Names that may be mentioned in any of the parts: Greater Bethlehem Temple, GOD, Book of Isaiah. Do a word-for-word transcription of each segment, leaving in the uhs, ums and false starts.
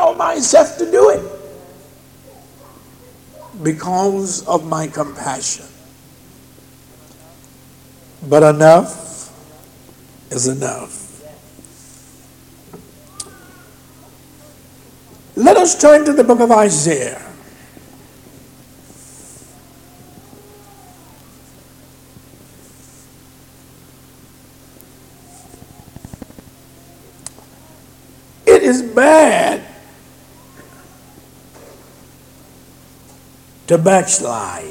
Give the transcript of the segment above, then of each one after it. allow myself to do it because of my compassion. But enough is enough. Let us turn to the book of Isaiah. It is bad to backslide.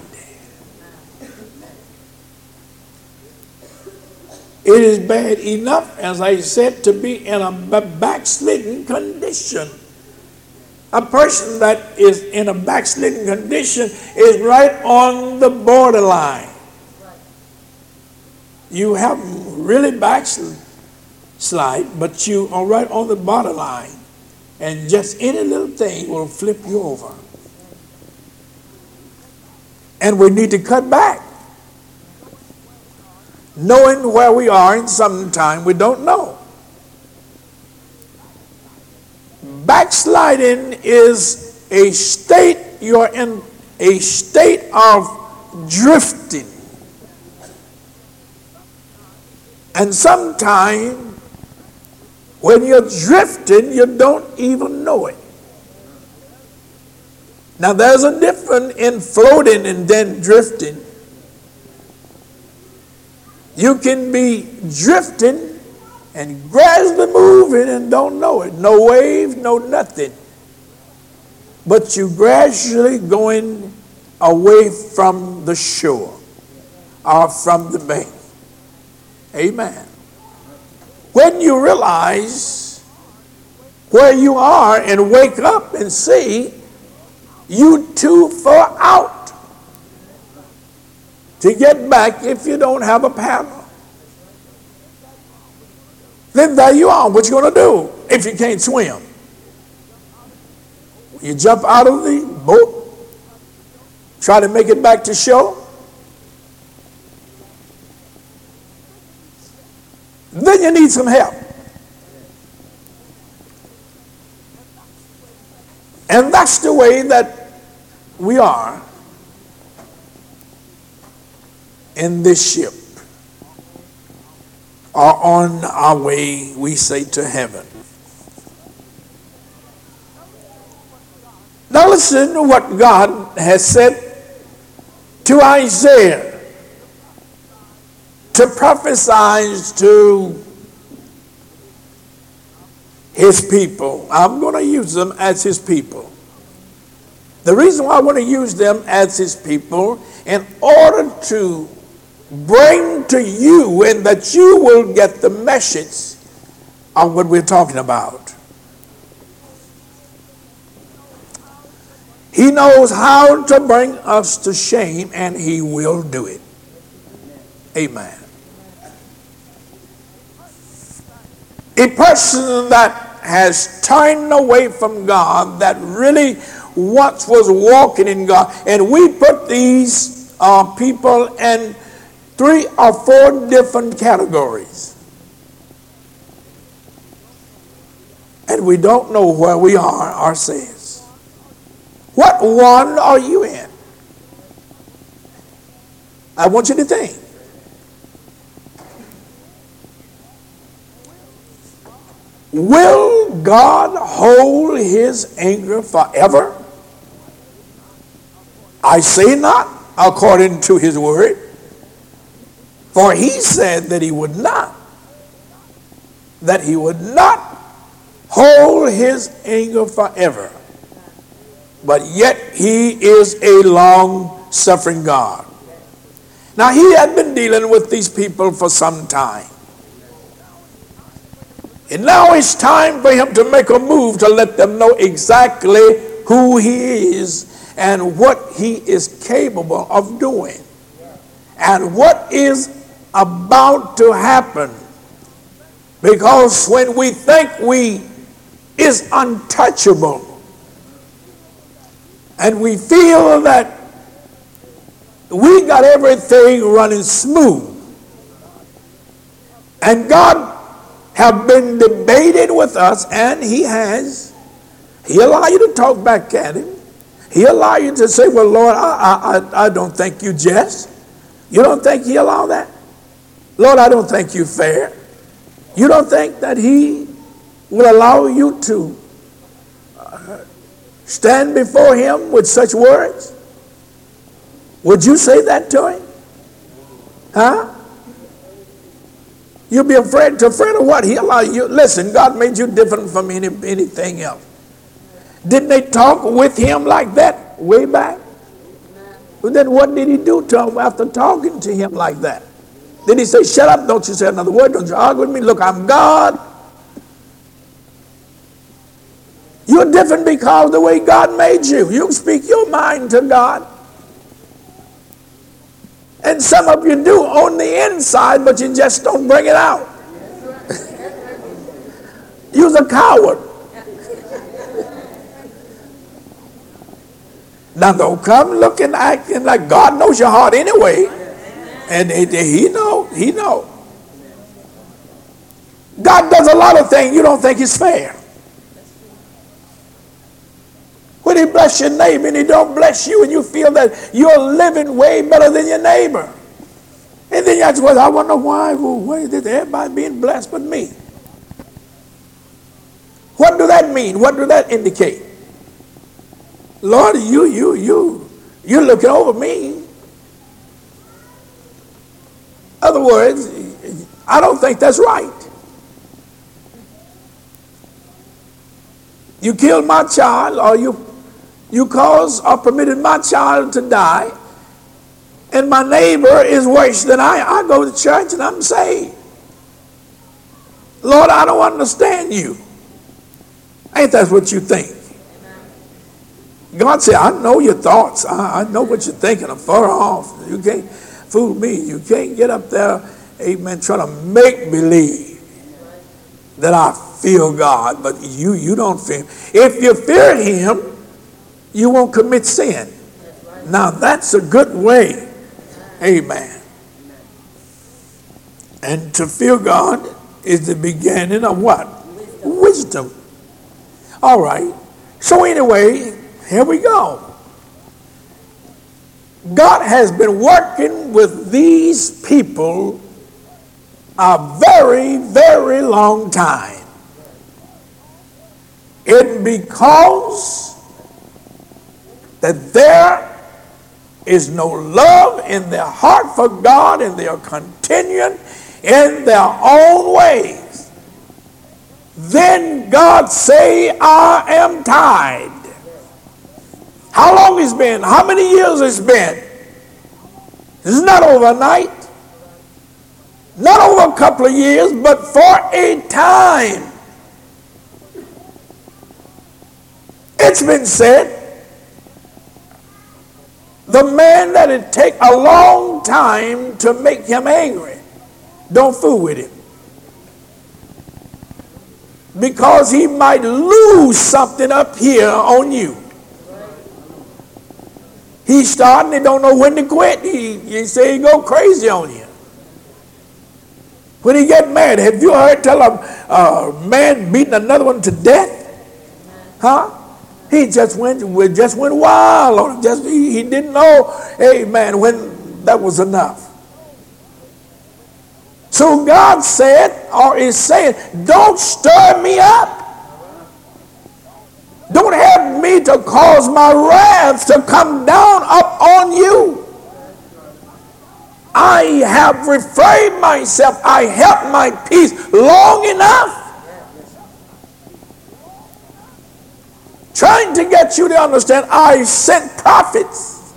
It is bad enough, as I said, to be in a backslidden condition. A person that is in a backslidden condition is right on the borderline. You haven't really backslid, but you are right on the borderline. And just any little thing will flip you over. And we need to cut back. Knowing where we are, and sometimes we don't know. Backsliding is a state, you're in a state of drifting. And sometimes when you're drifting, you don't even know it. Now there's a difference in floating and then drifting. You can be drifting and gradually moving and don't know it. No wave, no nothing. But you're gradually going away from the shore or from the bank. Amen. When you realize where you are and wake up and see you too far out to get back if you don't have a paddle. Then there you are. What you going to do if you can't swim? You jump out of the boat, try to make it back to shore. Then you need some help. And that's the way that we are in this ship. Are on our way, we say, to heaven. Now listen to what God has said to Isaiah to prophesy to his people. I'm going to use them as his people. The reason why I want to use them as his people, in order to bring to you, and that you will get the message of what we're talking about. He knows how to bring us to shame, and he will do it. Amen. A person that has turned away from God, that really once was walking in God, and we put these uh, people and three or four different categories. And we don't know where we are ourselves. What one are you in? I want you to think. Will God hold his anger forever? I say not, according to his word. For he said that he would not, that he would not hold his anger forever. But yet he is a long-suffering God. Now he had been dealing with these people for some time. And now it's time for him to make a move to let them know exactly who he is and what he is capable of doing. And what is about to happen, because when we think we is untouchable and we feel that we got everything running smooth and God have been debated with us, and he has, He'll allow you to talk back at him. He'll allow you to say, well, Lord, I, I, I don't think you just. You don't think he'll allow that? Lord, I don't think you fair. You don't think that he will allow you to uh, stand before him with such words? Would you say that to him? Huh? You'll be afraid to afraid of what? He'll allow you. Listen, God made you different from any, anything else. Didn't they talk with him like that way back? Well, then what did he do to him after talking to him like that? Did he say, shut up, don't you say another word, don't you argue with me, look, I'm God. You're different because of the way God made you. You speak your mind to God. And some of you do on the inside, but you just don't bring it out. You're a coward. Now don't come looking acting like God knows your heart anyway. And he know, he know. God does a lot of things you don't think is fair. When he bless your neighbor and he don't bless you and you feel that you're living way better than your neighbor. And then you ask, well, I wonder why, why is everybody being blessed but me? What do that mean? What do that indicate? Lord, you, you, you, you're looking over me. In other words, I don't think that's right. You killed my child, or you, you caused or permitted my child to die, and my neighbor is worse than I. I go to church and I'm saved. Lord, I don't understand you. Ain't that what you think? God said, I know your thoughts. I, I know what you're thinking. I'm far off. You can't fool me. You can't get up there, amen, trying to make believe that I feel God, but you, you don't fear him. If you fear him, you won't commit sin. Now, that's a good way. Amen. And to fear God is the beginning of what? Wisdom. Wisdom. All right. So anyway, here we go. God has been working with these people a very, very long time. And because that there is no love in their heart for God and they are continuing in their own ways, then God say, I am tired. How long it's been? How many years it's been? This is not overnight. Not over a couple of years, but for a time. It's been said, the man that it take a long time to make him angry, don't fool with him. Because he might lose something up here on you. He's starting, he don't know when to quit. He, he say he go crazy on you. When he get mad, have you heard tell a uh, man beating another one to death? Huh? He just went, just went wild on him. Just, he, he didn't know, hey man, when that was enough. So God said, or is saying, don't stir me up. Don't have me to cause my wrath to come down up on you. I have refrained myself. I held my peace long enough. Trying to get you to understand, I sent prophets.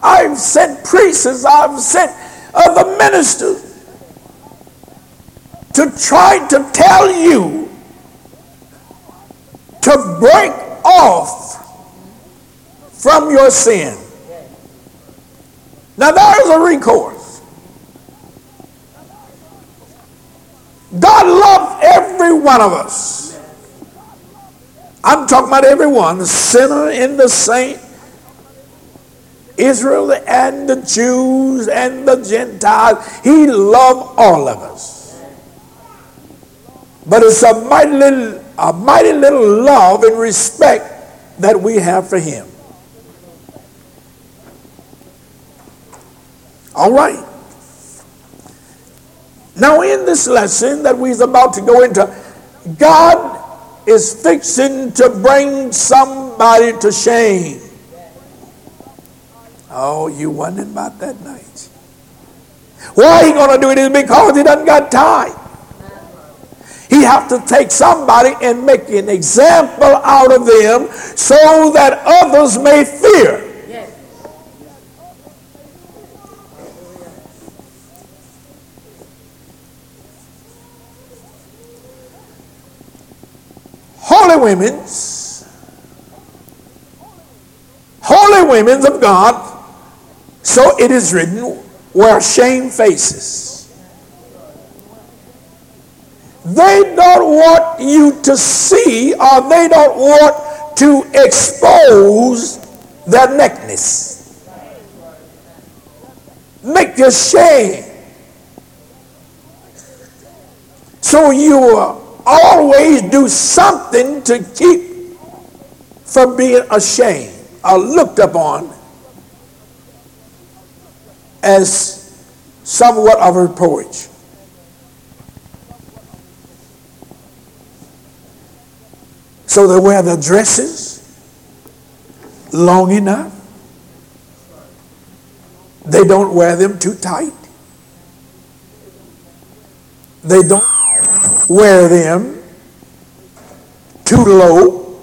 I've sent priests. I've sent other ministers to try to tell you to break off from your sin. Now there is a recourse. God loves every one of us. I'm talking about everyone, the sinner and the saint, Israel and the Jews and the Gentiles. He loves all of us. But it's a mighty a mighty little love and respect that we have for him. All right. Now in this lesson that we're about to go into, God is fixing to bring somebody to shame. Oh, you wondering about that night. Why he going to do it is because he doesn't got time. He have to take somebody and make an example out of them so that others may fear. Holy women, holy women of God, so it is written, wear shame faces. They don't want you to see, or they don't want to expose their nakedness. Make your shame. So you are always do something to keep from being ashamed or looked upon as somewhat of a reproach. So they wear their dresses long enough. They don't wear them too tight. They don't wear them too low.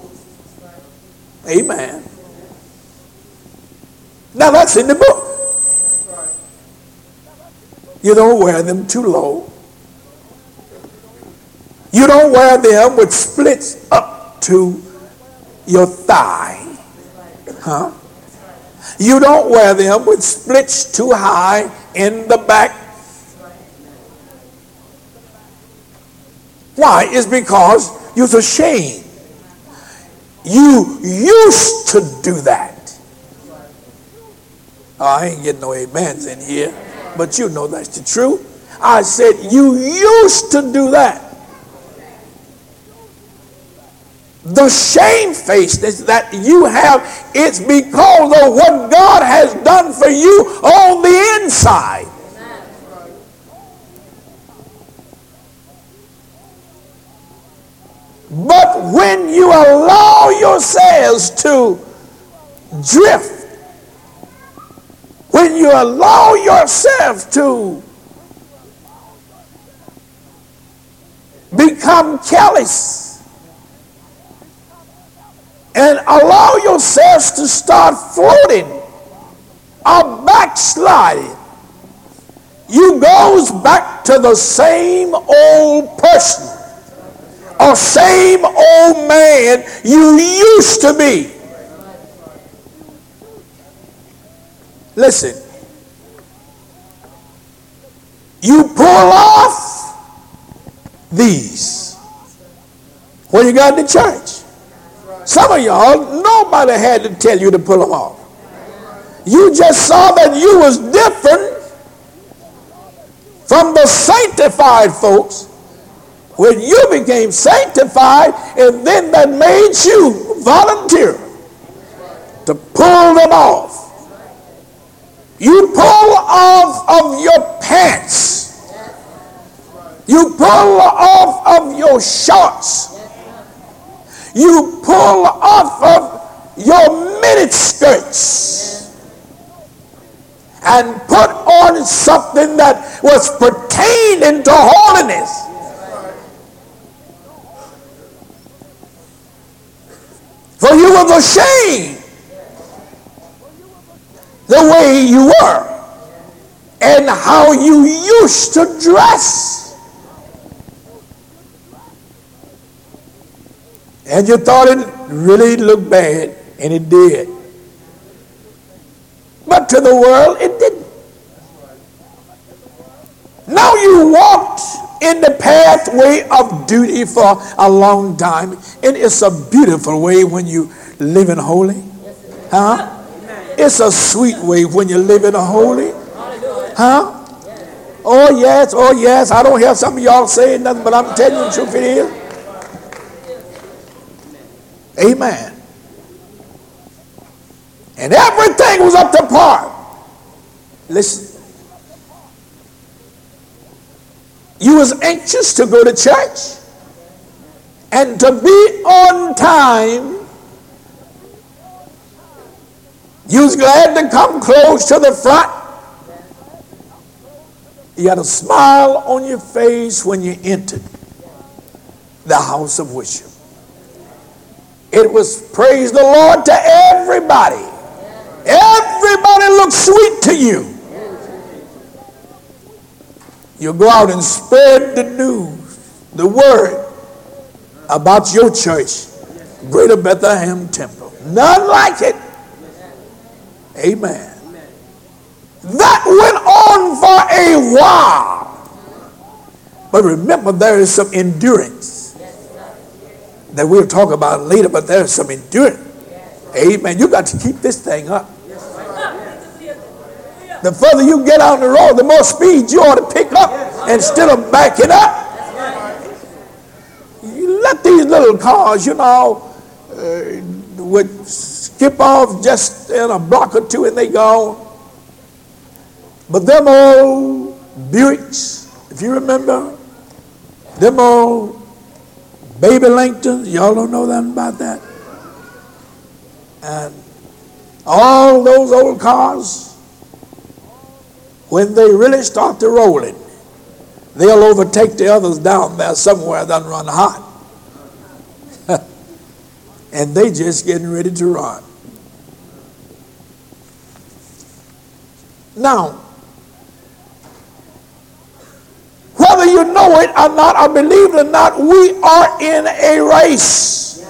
Amen. Now that's in the book. You don't wear them too low. You don't wear them which splits up to your thigh. Huh? You don't wear them which splits too high in the back. Why? It's because you're ashamed. You used to do that. Oh, I ain't getting no amens in here, but you know that's the truth. I said you used to do that. The shamefacedness that you have, it's because of what God has done for you on the inside. But when you allow yourselves to drift, when you allow yourself to become callous and allow yourselves to start floating or backsliding, you goes back to the same old person. Or same old man you used to be. Listen. You pull off these when you got in the church. Some of y'all, nobody had to tell you to pull them off. You just saw that you was different from the sanctified folks. When you became sanctified, and then that made you volunteer to pull them off. You pull off of your pants. You pull off of your shorts. You pull off of your miniskirts. And put on something that was pertaining to holiness. For you were ashamed the way you were and how you used to dress. And you thought it really looked bad, and it did. But to the world, it didn't. Now you walked in the pathway of duty for a long time, and it's a beautiful way when you live in holy. Huh? It's a sweet way when you live in a holy. Huh? Oh yes, oh yes. I don't hear some of y'all saying nothing, but I'm telling you the truth, it is. Amen. And everything was up to par. Listen. You was anxious to go to church and to be on time. You was glad to come close to the front. You had a smile on your face when you entered the house of worship. It was praise the Lord to everybody. Everybody looked sweet to you. You go out and spread the news, the word about your church, Greater Bethlehem Temple. None like it. Amen. That went on for a while. But remember, there is some endurance that we'll talk about later, but there is some endurance. Amen. You got to keep this thing up. The further you get on the road, the more speed you ought to pick up instead of backing up. You let these little cars, you know, uh, would skip off just in a block or two and they gone. But them old Buicks, if you remember, them old baby Langtons, y'all don't know nothing about that. And all those old cars, when they really start to rolling, they'll overtake the others down there somewhere that run hot. And they just getting ready to run. Now, whether you know it or not, or believe it or not, we are in a race.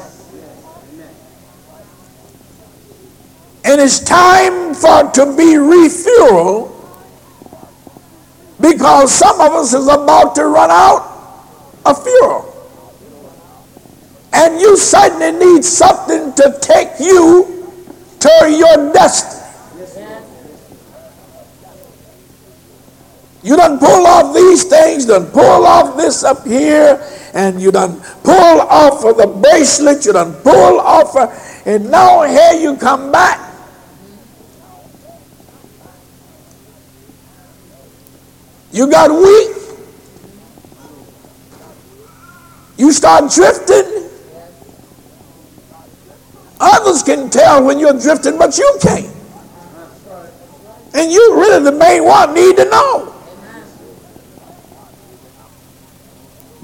And it's time for to be refueled, because some of us is about to run out of fuel. And you certainly need something to take you to your destiny. You done pull off these things, done pull off this up here, and you done pull off of the bracelet, you done pull off of, and now here you come back. You got weak. You start drifting. Others can tell when you're drifting, but you can't. And you really the main one need to know.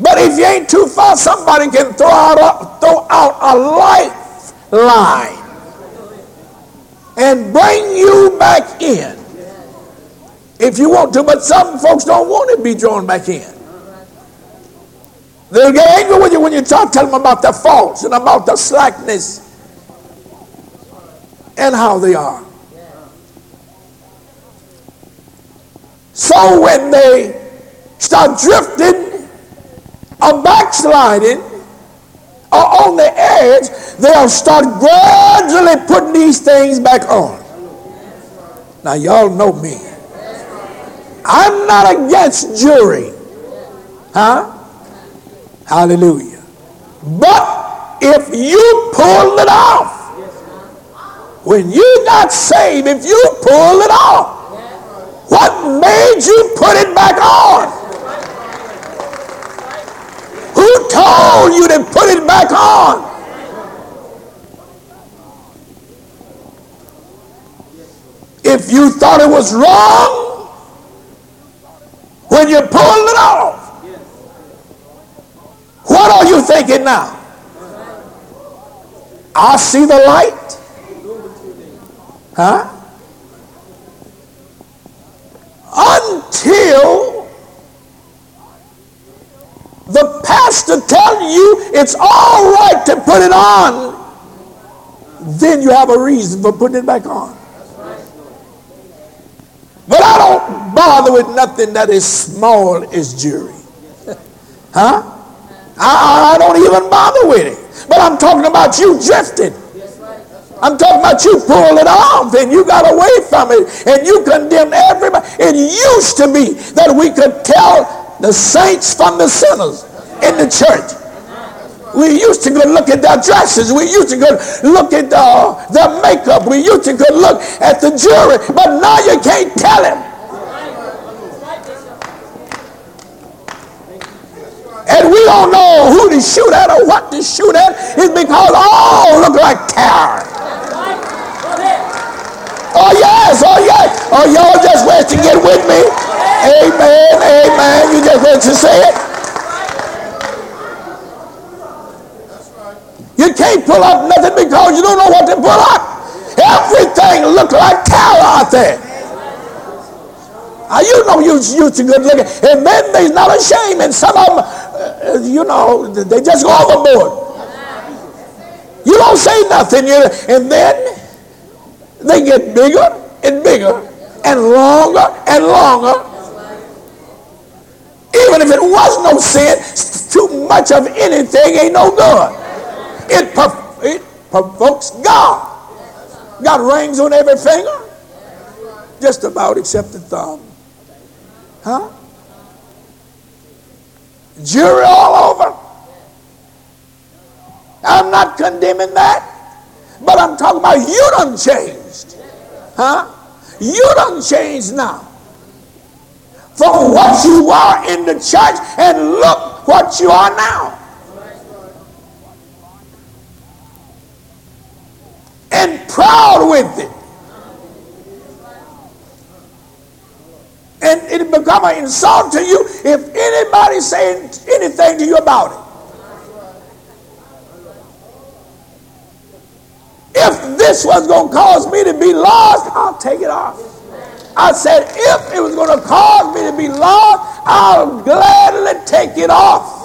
But if you ain't too far, somebody can throw out a, throw out a lifeline and bring you back in if you want to. But some folks don't want to be drawn back in. They'll get angry with you when you talk, tell them about their faults and about their slackness and how they are. So when they start drifting, are backsliding, or on the edge, they'll start gradually putting these things back on. Now, y'all know me. I'm not against jury. Huh? Hallelujah. But if you pull it off, when you got saved, if you pull it off, what made you put it back on? Who told you to put it back on? If you thought it was wrong when you pulled it off, what are you thinking now? I see the light. Huh? Until the pastor telling you it's all right to put it on, then you have a reason for putting it back on. But I don't bother with nothing that is small as jury. Huh? I, I don't even bother with it. But I'm talking about you drifting. I'm talking about you pulling it off and you got away from it and you condemned everybody. It used to be that we could tell the saints from the sinners in the church. We used to go look at their dresses. We used to go look at uh, their makeup. We used to go look at the jewelry. But now you can't tell him. And we don't know who to shoot at or what to shoot at. It's because all oh, look like terror. Oh yes, oh yes. Oh y'all just wait to get with me. Amen, amen. You just wait to say it. You can't pull up nothing because you don't know what to pull up. Everything looked like terror out there. Uh, you know you used to good looking. And then they're not ashamed. And some of them, uh, you know, they just go overboard. You don't say nothing. You, and then they get bigger and bigger and longer and longer. Even if it was no sin, too much of anything ain't no good. It, prov- it provokes God. Got rings on every finger. Just about except the thumb. Huh? Jewelry all over. I'm not condemning that. But I'm talking about you done changed. Huh? You done changed now. From what you were in the church and look what you are now. And proud with it. And it become an insult to you if anybody saying anything to you about it. If this was going to cause me to be lost, I'll take it off. I said, if it was going to cause me to be lost, I'll gladly take it off.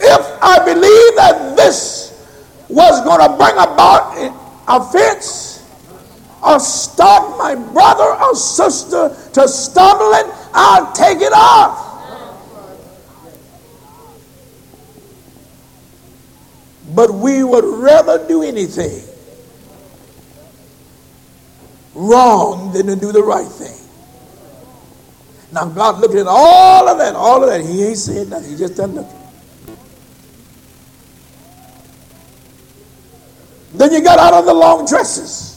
If I believe that this was going to bring about offense or start my brother or sister to stumbling, I'll take it off. But we would rather do anything wrong than to do the right thing. Now God looked at all of that, all of that. He ain't said nothing. He just done nothing. Then you got out of the long dresses.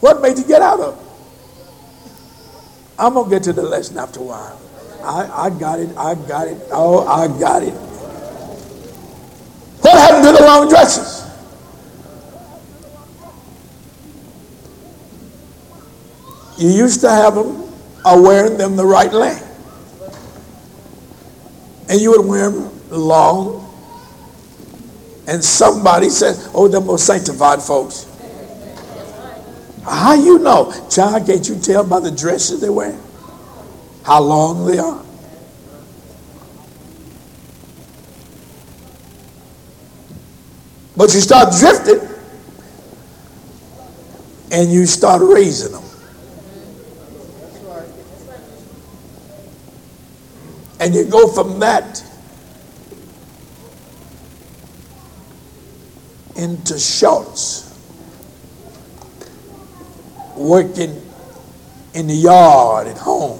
What made you get out of? I'm going to get to the lesson after a while. I, I got it. I got it. Oh, I got it. What happened to the long dresses? You used to have them or wearing them the right length. And you would wear them long. And somebody says, oh, them most sanctified folks. How you know? Child, can't you tell by the dresses they wear? How long they are? But you start drifting and you start raising them. And you go from that into shorts, working in the yard at home.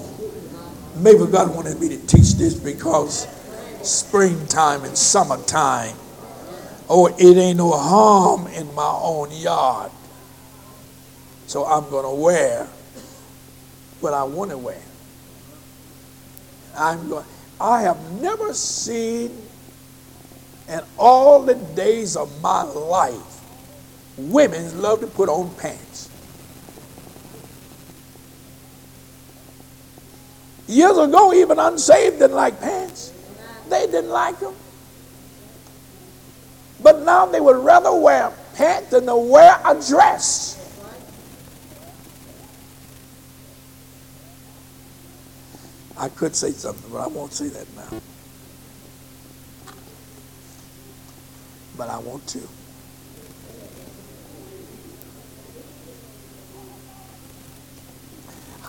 Maybe God wanted me to teach this because springtime and summertime, oh, it ain't no harm in my own yard. So I'm going to wear what I want to wear. I'm going. I have never seen and all the days of my life, women love to put on pants. Years ago, even unsaved didn't like pants. They didn't like them. But now they would rather wear pants than to wear a dress. I could say something, but I won't say that now. But I want to.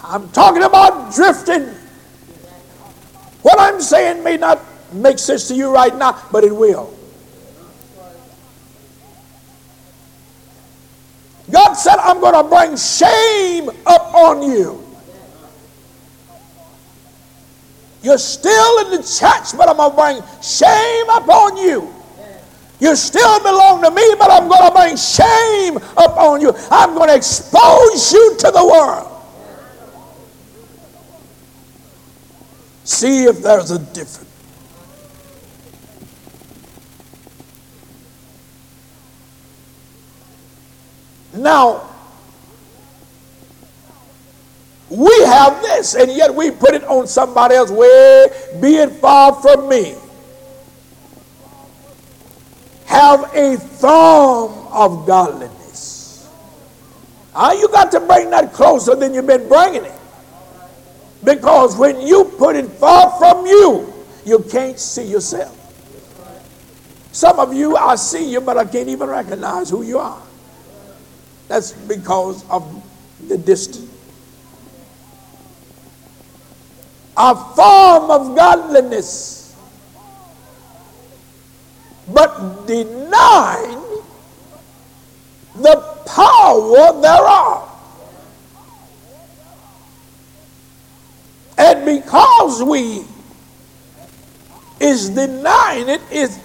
I'm talking about drifting. What I'm saying may not make sense to you right now, but it will. God said, I'm going to bring shame up on you. You're still in the church, but I'm going to bring shame upon you. You still belong to me, but I'm going to bring shame upon you. I'm going to expose you to the world. See if there's a difference. Now, we have this, and yet we put it on somebody else. Way, be it far from me. Have a thorn of godliness. Ah, you got to bring that closer than you've been bringing it. Because when you put it far from you, you can't see yourself. Some of you, I see you, but I can't even recognize who you are. That's because of the distance. A form of godliness, but denying the power thereof. And because we is denying it, is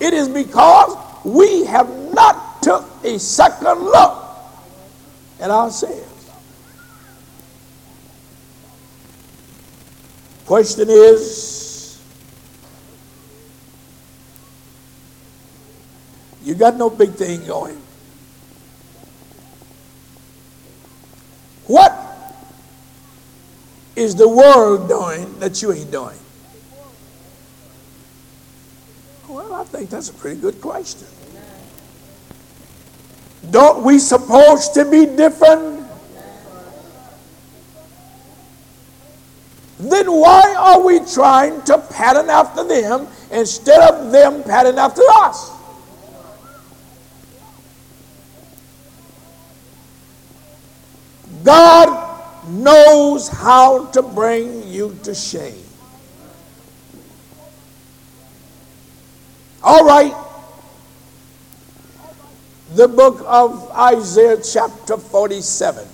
it is because we have not took a second look at ourselves. Question is, you got no big thing going. What is the world doing that you ain't doing? Well, I think that's a pretty good question. Don't we supposed to be different? Then why are we trying to pattern after them instead of them pattern after us? God knows how to bring you to shame. All right. The book of Isaiah, chapter forty-seven.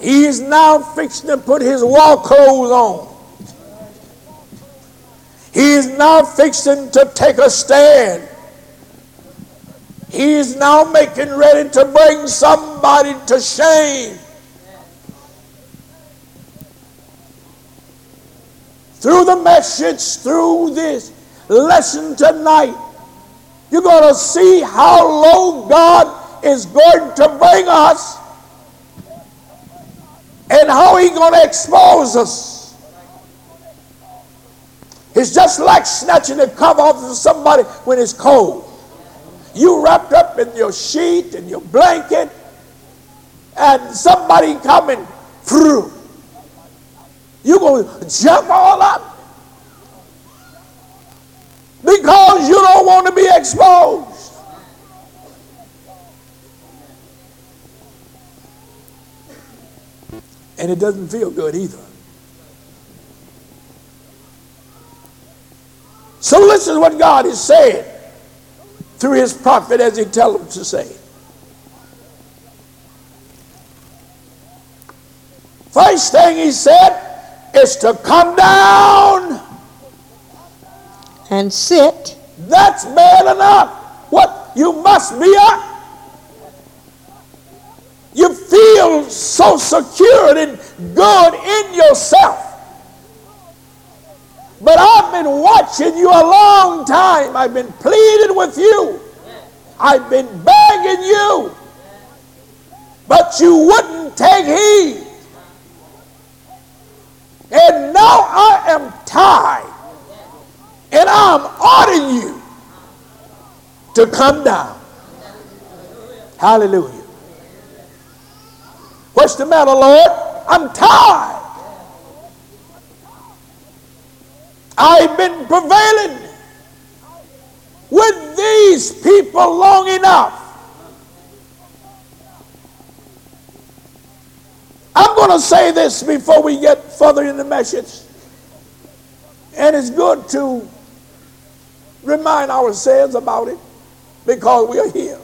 He is now fixing to put his war clothes on. He is now fixing to take a stand. He is now making ready to bring somebody to shame. Through the message, through this lesson tonight, you're going to see how low God is going to bring us and how he's going to expose us. It's just like snatching the cover off of somebody when it's cold. You wrapped up in your sheet and your blanket, and somebody coming through. You're going to jump all up. Because you don't want to be exposed. And it doesn't feel good either. So listen to what God is saying through his prophet as he tells him to say. First thing he said is to come down and sit. That's bad enough. What? You must be up. You feel so secure and good in yourself. But I've been watching you a long time. I've been pleading with you. I've been begging you. But you wouldn't take heed. And now I am tired. And I'm ordering you to come down. Hallelujah. What's the matter, Lord? I'm tired. I've been prevailing with these people long enough. I'm going to say this before we get further in the message. And it's good to remind ourselves about it because we are here.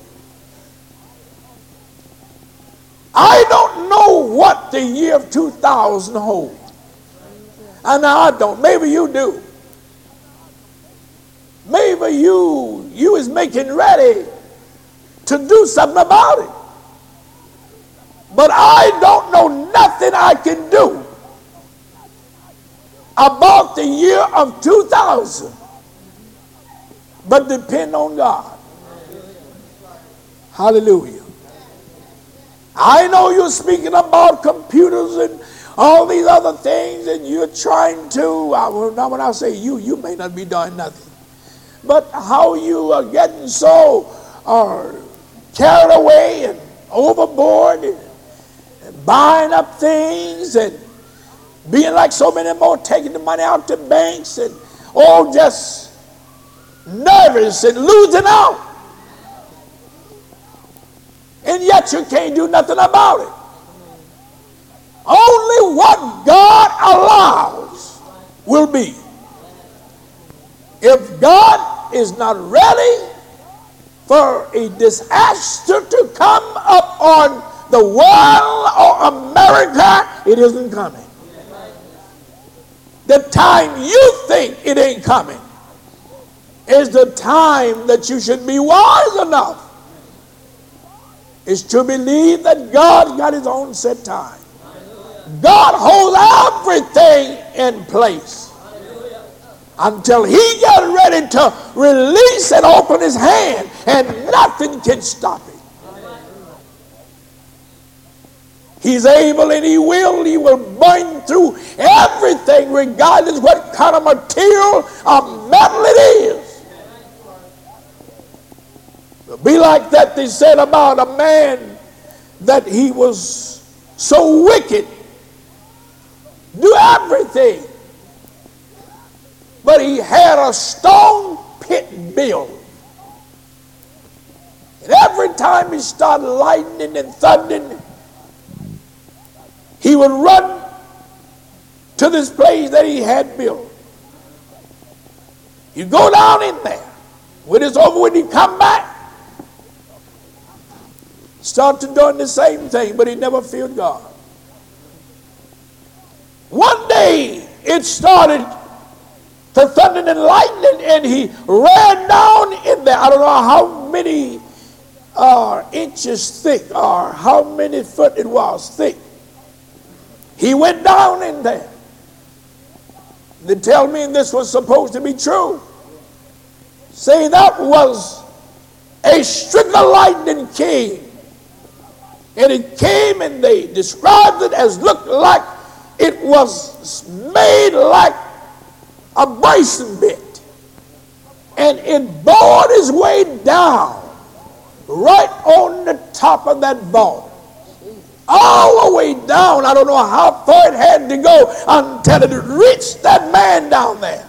I don't know what the year of two thousand holds. And I don't. Maybe you do. Maybe you, you is making ready to do something about it. But I don't know nothing I can do about the year of two thousand. But depend on God. Hallelujah. I know you're speaking about computers and all these other things, and you're trying to, I will, now when I say you, you may not be doing nothing. But how you are getting so uh, carried away and overboard and, and buying up things and being like so many more, taking the money out to banks and all just nervous and losing out. And yet you can't do nothing about it. Only what God allows will be. If God is not ready for a disaster to come up on the world or America, it isn't coming. The time you think it ain't coming is the time that you should be wise enough is to believe that God got his own set time. God holds everything in place until he gets ready to release and open his hand, and nothing can stop it. He's able and he will. He will burn through everything regardless what kind of material or metal it is. Be like that they said about a man that he was so wicked, do everything, but he had a stone pit built. And every time he started lightning and thundering, he would run to this place that he had built. He'd go down in there. When it's over, when he come back, started doing the same thing, but he never feared God. One day, it started to thunder and lightning, and he ran down in there. I don't know how many uh, inches thick or how many foot it was thick. He went down in there. They tell me this was supposed to be true. Say that was a streak of lightning came. And it came and they described it as looked like it was made like a bison bit. And it bored its way down right on the top of that bone. All the way down. I don't know how far it had to go until it reached that man down there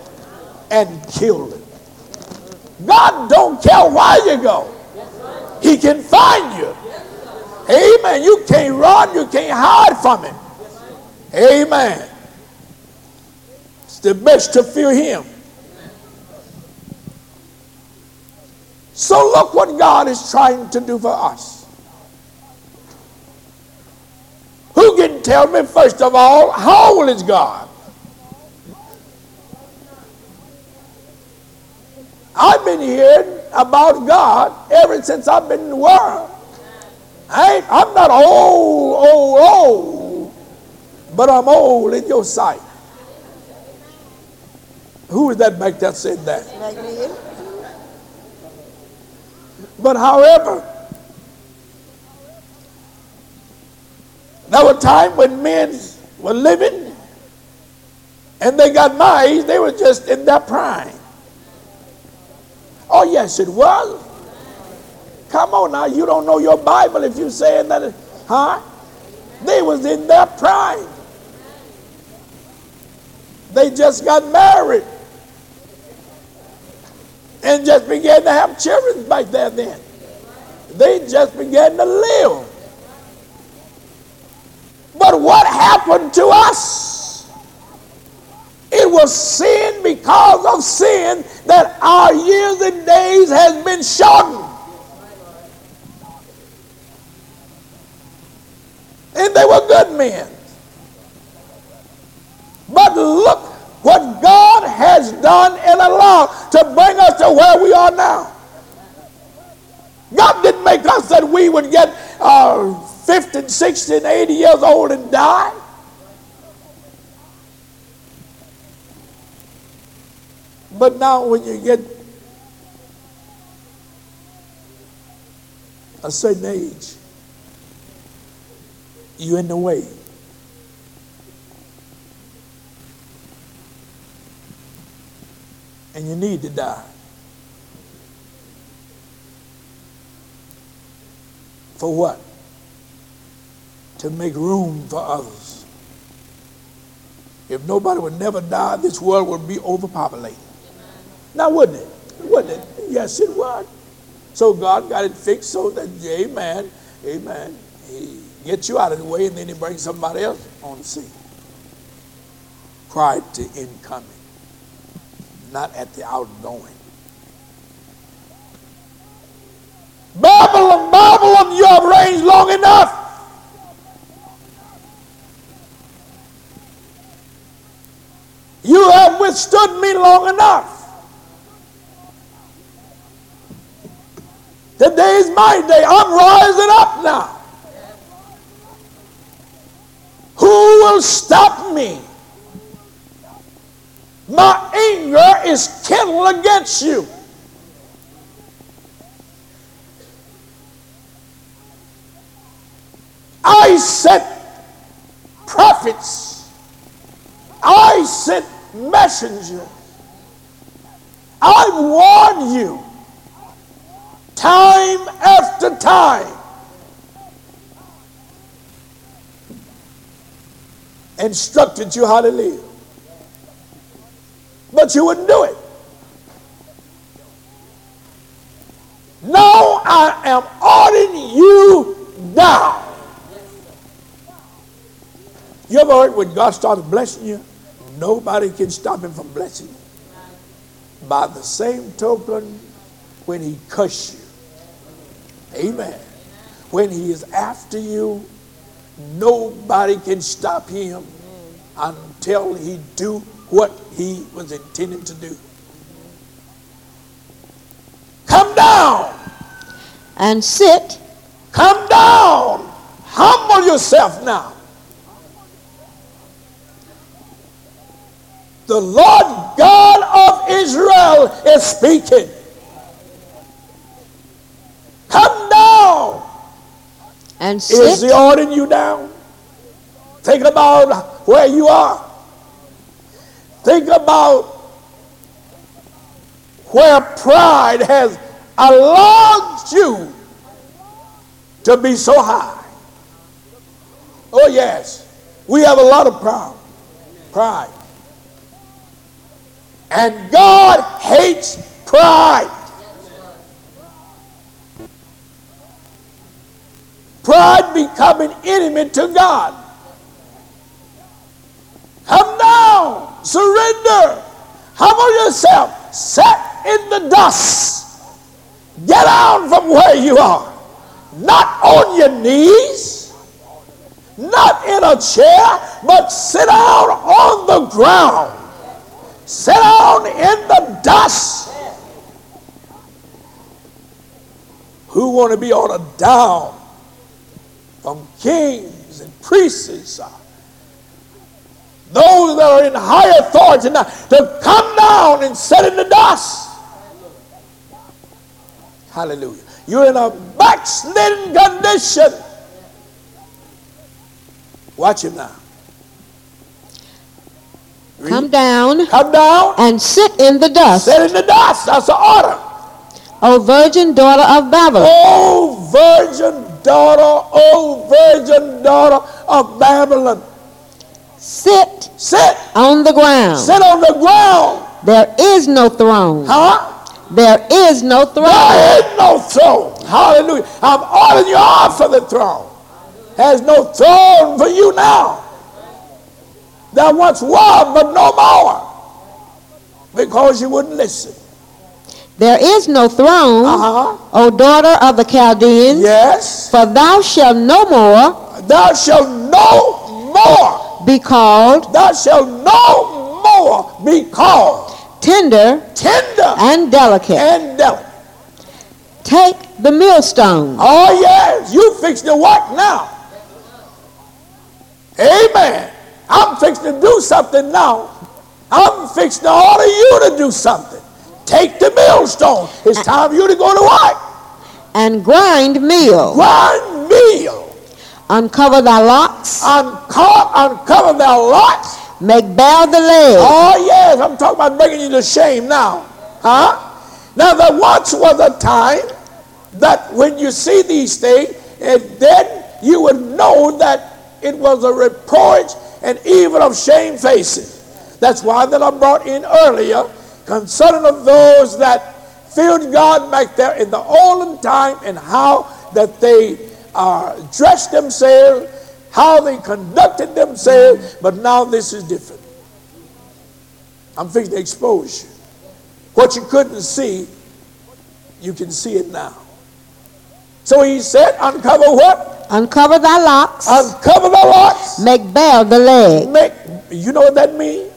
and killed him. God don't care where you go. He can find you. Amen. You can't run. You can't hide from him. Amen. It's the best to fear him. So look what God is trying to do for us. Who can tell me, first of all, how old is God? I've been hearing about God ever since I've been in the world. I ain't, I'm not old, old, old, but I'm old in your sight. Who is that back that said that? But however, there were times when men were living and they got my age, they were just in their prime. Oh yes, it was. Come on now, you don't know your Bible if you're saying that, huh? They was in their prime. They just got married and just began to have children back there then. They just began to live. But what happened to us? It was sin. Because of sin, that our years and days has been shortened. and they were good men. But look what God has done and allowed to bring us to where we are now. God didn't make us that we would get uh, fifty, sixty, eighty years old and die. But now when you get a certain age, you're in the way. And you need to die. For what? To make room for others. If nobody would never die, this world would be overpopulated. Now, wouldn't it? Wouldn't it? Yes, it would. So God got it fixed so that, amen, amen, he gets you out of the way and then he brings somebody else on the scene. Prior to incoming, not at the outgoing. Babylon, Babylon, you have reigned long enough. You have withstood me long enough. Today is my day. I'm rising up now. Who will stop me? My anger is kindled against you. I sent prophets. I sent messengers. I warned you. Time after time. Instructed you how to live. But you wouldn't do it. Now I am ordering you down. You ever heard when God started blessing you? Nobody can stop him from blessing you. By the same token, when he cursed you. Amen. When he is after you, nobody can stop him until he do what he was intended to do. Come down. And sit. Come down. Humble yourself now. The Lord God of Israel is speaking. Come down. And sit. Is he ordering you down? Think about where you are. Think about where pride has allowed you to be so high. Oh yes, we have a lot of pride. Pride. And God hates pride. Pride becoming enemy to God. Come down. Surrender. Humble yourself. Sit in the dust. Get out from where you are. Not on your knees. Not in a chair. But sit down on the ground. Sit down in the dust. Who want to be on a down? From kings and priests, those that are in high authority now, to come down and sit in the dust. Hallelujah. You're in a backslidden condition. Watch him now. Read. Come down. Come down. And sit in the dust. Sit in the dust. That's the order. O virgin daughter of Babylon. O virgin daughter, O virgin daughter of Babylon. Sit. Sit. On the ground. Sit on the ground. There is no throne. Huh? There is no throne. There is no throne. Hallelujah. I'm ordering you off for the throne. There's no throne for you now. There once was, but no more. Because you wouldn't listen. There is no throne, uh-huh. O daughter of the Chaldeans, yes. For thou shalt no more thou shalt no more be called. Thou shalt no more be called. Tender. Tender. And delicate. And delicate. Take the millstone. Oh, yes. You fixed to what now? Amen. I'm fixed to do something now. I'm fixed to order you to do something. Take the millstone. It's and, time for you to go to work. And grind meal. Grind meal. Uncover thy locks. Unco- uncover thy locks. Make bare the legs. Oh, yes. I'm talking about making you to shame now. Huh? Now, there once was a time that when you see these things, and then you would know that it was a reproach and even of shamefacedness. That's why that I brought in earlier concerning of those that feared God back there in the olden time, and how that they uh, dressed themselves, how they conducted themselves, but now this is different. I'm fixing to expose you. What you couldn't see, you can see it now. So he said, uncover what? Uncover thy locks. Uncover thy locks. Make bare the leg. Make, you know what that means?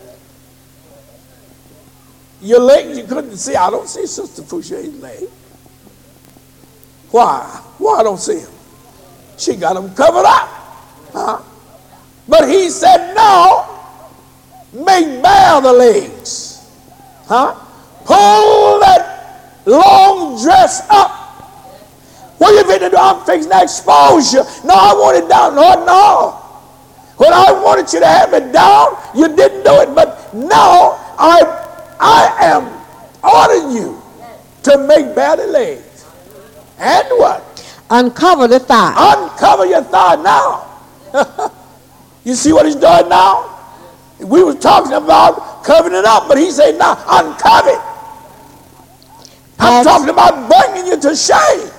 Your leg you couldn't see. I don't see Sister Foucher's leg. Why? Why I don't see him? She got him covered up. Huh? But he said, now, make bare the legs. Huh? Pull that long dress up. What are you going to do? I'm fixing that exposure. No, I want it down. Lord, no. When I wanted you to have it down, you didn't do it. But now I, I am ordering you to make bare the legs. And what? Uncover the thigh. Uncover your thigh now. You see what he's doing now? We were talking about covering it up, but he said, now, uncover it. I'm Pass. talking about bringing you to shame.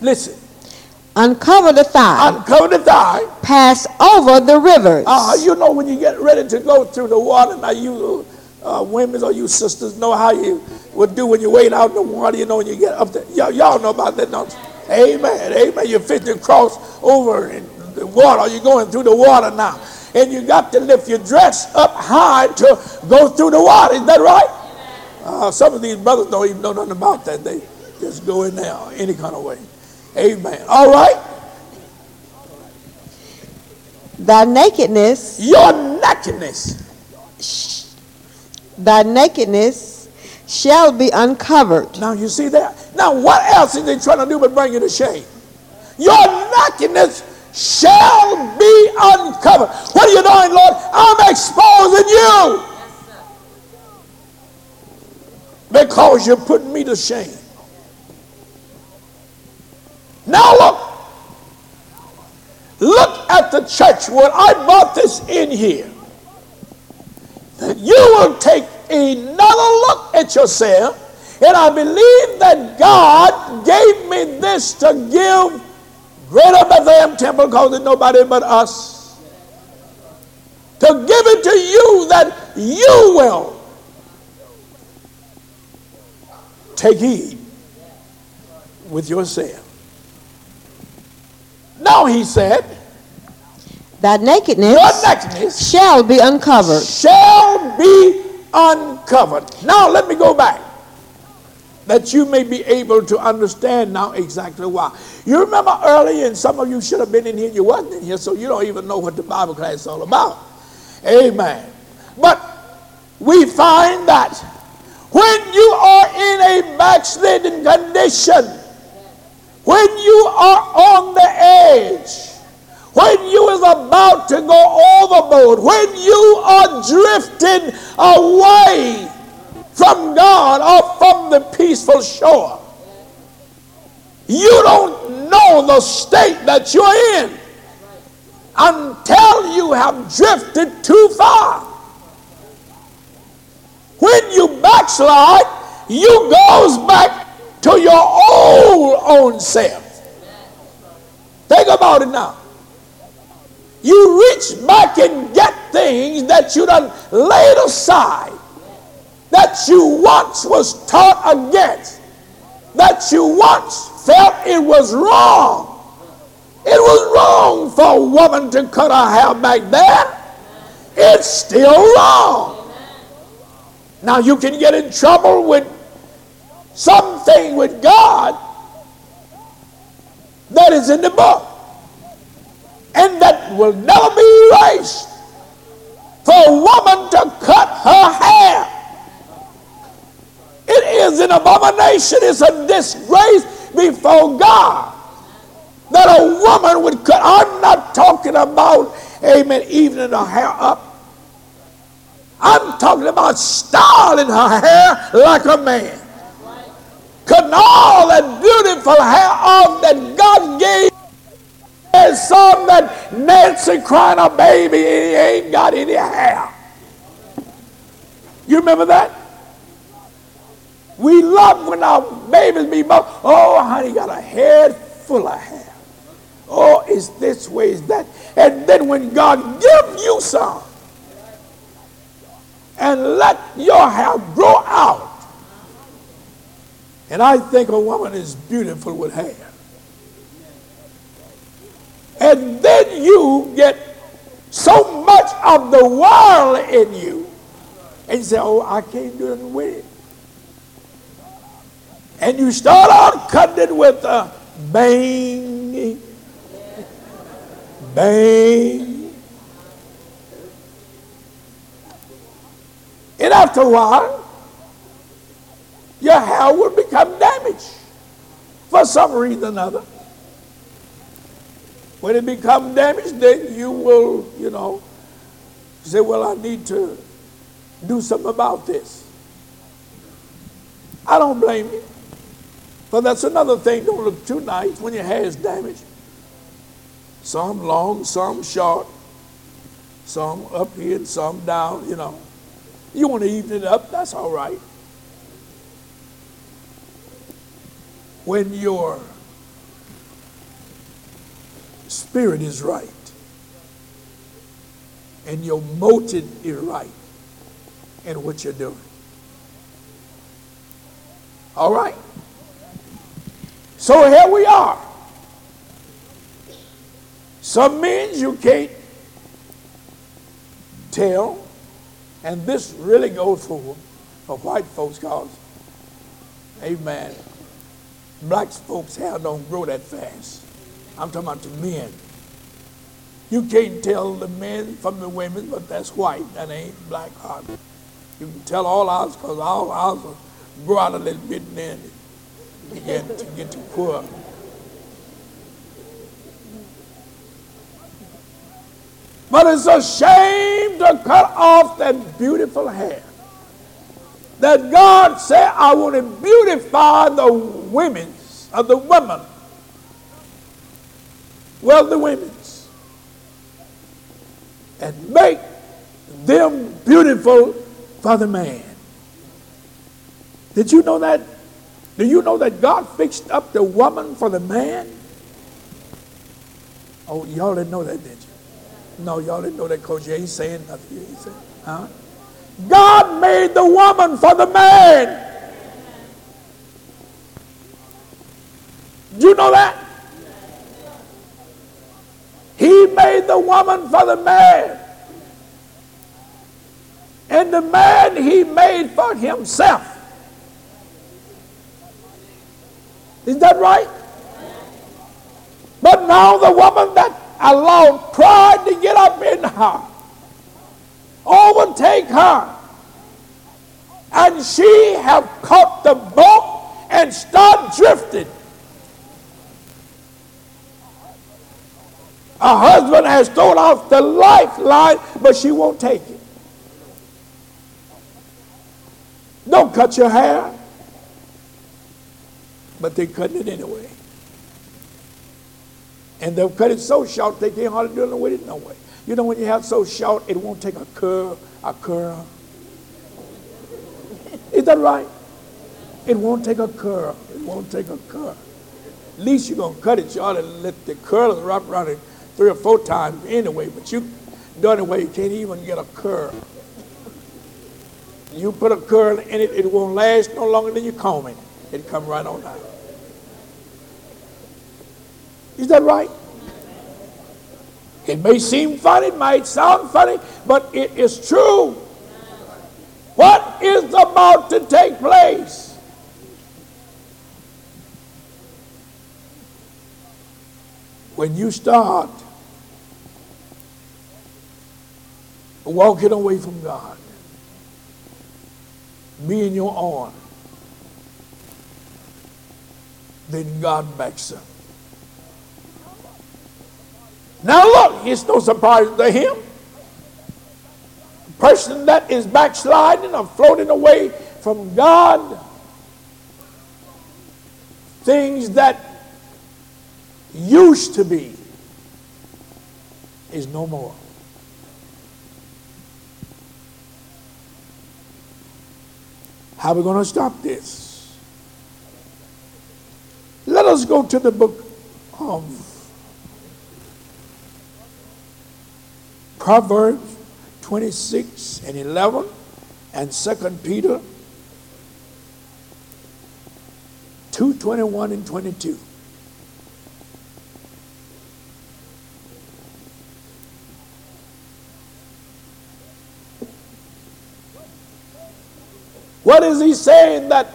Listen. Uncover the thigh. Uncover the thigh. Pass over the rivers. Uh, you know, when you get ready to go through the water, now you uh, women or you sisters know how you would do when you wade out in the water, you know, when you get up there. Y'all, y'all know about that, don't you? Amen, amen. You're fishing across over in the water. You're going through the water now. And you got to lift your dress up high to go through the water. Is that right? Uh, some of these brothers don't even know nothing about that. They just go in there any kind of way. Amen. All right? Thy nakedness. Your nakedness. Sh- thy nakedness shall be uncovered. Now you see that? Now what else is they trying to do but bring you to shame? Your nakedness shall be uncovered. What are you doing, Lord? I'm exposing you. Because you're putting me to shame. Now look. Look at the church when I brought this in here. That you will take another look at yourself. And I believe that God gave me this to give Greater Bethlehem Temple, because it's nobody but us, to give it to you that you will take heed with yourself. Now he said, thy nakedness, your nakedness shall be uncovered. Shall be uncovered. Now let me go back, that you may be able to understand now exactly why. You remember earlier, and some of you should have been in here, you wasn't in here, so you don't even know what the Bible class is all about. Amen. But we find that when you are in a backslidden condition, when you are on the edge, when you is about to go overboard, when you are drifting away from God or from the peaceful shore. You don't know the state that you're in until you have drifted too far. When you backslide, you goes back to your old own self. Think about it now. You reach back and get things that you done laid aside, that you once was taught against, that you once felt it was wrong, It was wrong for a woman to cut her hair back then. It's still wrong. Now you can get in trouble with something with God that is in the book, and that will never be erased. For a woman to cut her hair, it is an abomination. It's a disgrace before God that a woman would cut. I'm not talking about, amen, evening her hair up. I'm talking about styling her hair like a man. Cutting all that beautiful hair off that God gave. There's some that Nancy crying, a baby, he ain't got any hair. You remember that? We love when our babies be born. Oh, honey, got a head full of hair. Oh, it's this way, it's that. And then when God gives you some and let your hair grow out. And I think a woman is beautiful with hair. And then you get so much of the world in you. And you say, oh, I can't do nothing with it. And you start out cutting it with a bang, bang. And after a while, your hair will become damaged for some reason or another. When it becomes damaged, then you will, you know, say, well, I need to do something about this. I don't blame you. But that's another thing. Don't look too nice when your hair is damaged. Some long, some short, some up here and some down, you know. You want to even it up, that's all right. When your spirit is right and your motive is right in what you're doing. All right? So here we are. Some men you can't tell, and this really goes for, for white folks because, amen, black folks' hair don't grow that fast. I'm talking about the men. You can't tell the men from the women, but that's white. That ain't black hardly. You can tell all ours because all ours will grow out a little bit and then begin to get to poor. But it's a shame to cut off that beautiful hair. That God said, I want to beautify the women's, of the women. Well, the women's. And make them beautiful for the man. Did you know that? Do you know that God fixed up the woman for the man? Oh, y'all didn't know that, did you? No, y'all didn't know that because you ain't saying nothing. You ain't saying, huh? God made the woman for the man. Do you know that? He made the woman for the man. And the man he made for himself. Is that right? But now the woman that allowed pride to get up in her, overtake her, and she have caught the boat and start drifting. A husband has thrown off the lifeline, but she won't take it. Don't cut your hair. But they're cutting it anyway. And they'll cut it so short they can't hardly do anything with it no way. You know when you have so short, it won't take a curl, a curl. Is that right? It won't take a curl. It won't take a curl. At least you're going to cut it, y'all, and let the curls wrap around it three or four times anyway. But you done it where you can't even get a curl. You put a curl in it, it won't last no longer than you comb it. It come right on out. Is that right? It may seem funny, it might sound funny, but it is true. What is about to take place? When you start walking away from God, being your own, then God backs up. Now look, it's no surprise to him. The person that is backsliding or floating away from God, things that used to be is no more. How are we going to stop this? Let us go to the book of Proverbs twenty-six and eleven and Second Peter two, twenty-one and twenty-two. What is he saying? That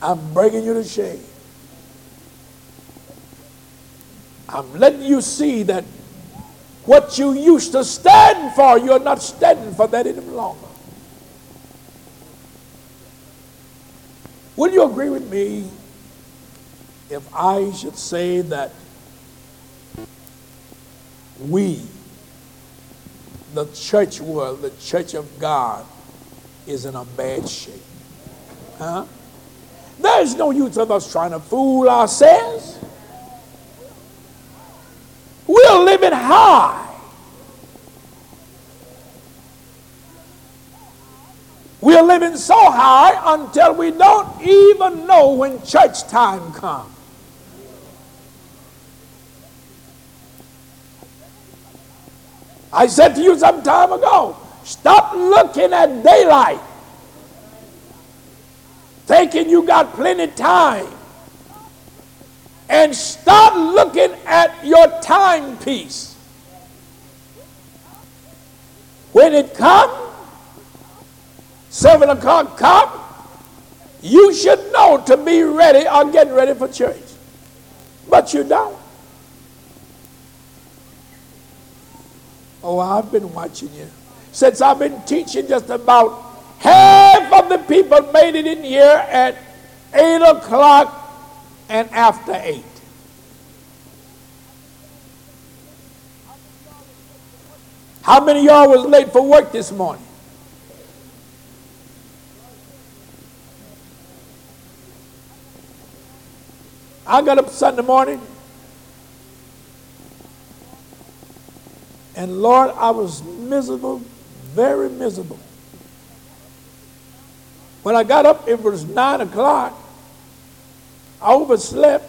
I'm bringing you to shame. I'm letting you see that what you used to stand for, you're not standing for that any longer. Would you agree with me if I should say that we, the church world, the church of God, is in a bad shape? Huh? There's no use of us trying to fool ourselves. We're living high. We're living so high until we don't even know when church time comes. I said to you some time ago, stop looking at daylight, thinking you got plenty of time, and start looking at your timepiece. When it comes, seven o'clock comes, you should know to be ready or get ready for church. But you don't. Oh, I've been watching you. Since I've been teaching, just about half of the people made it in here at eight o'clock and after eight. How many of y'all was late for work this morning? I got up Sunday morning, and Lord, I was miserable, very miserable. When I got up, it was nine o'clock. I overslept.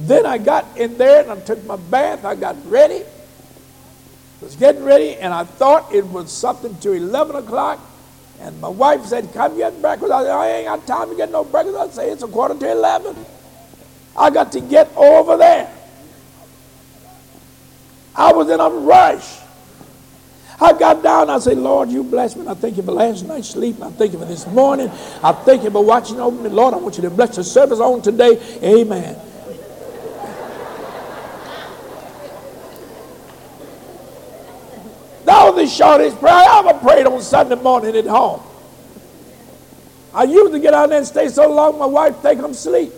Then I got in there and I took my bath. I got ready. I was getting ready, and I thought it was something to eleven o'clock. And my wife said, "Come get breakfast." I said, "I ain't got time to get no breakfast." I said, "It's a quarter to eleven. I got to get over there." I was in a rush. I got down, I said, "Lord, you bless me. And I thank you for last night's sleep. And I thank you for this morning. I thank you for watching over me. Lord, I want you to bless the service on today. Amen." That was the shortest prayer I ever prayed on Sunday morning at home. I used to get out there and stay so long, my wife think I'm asleep.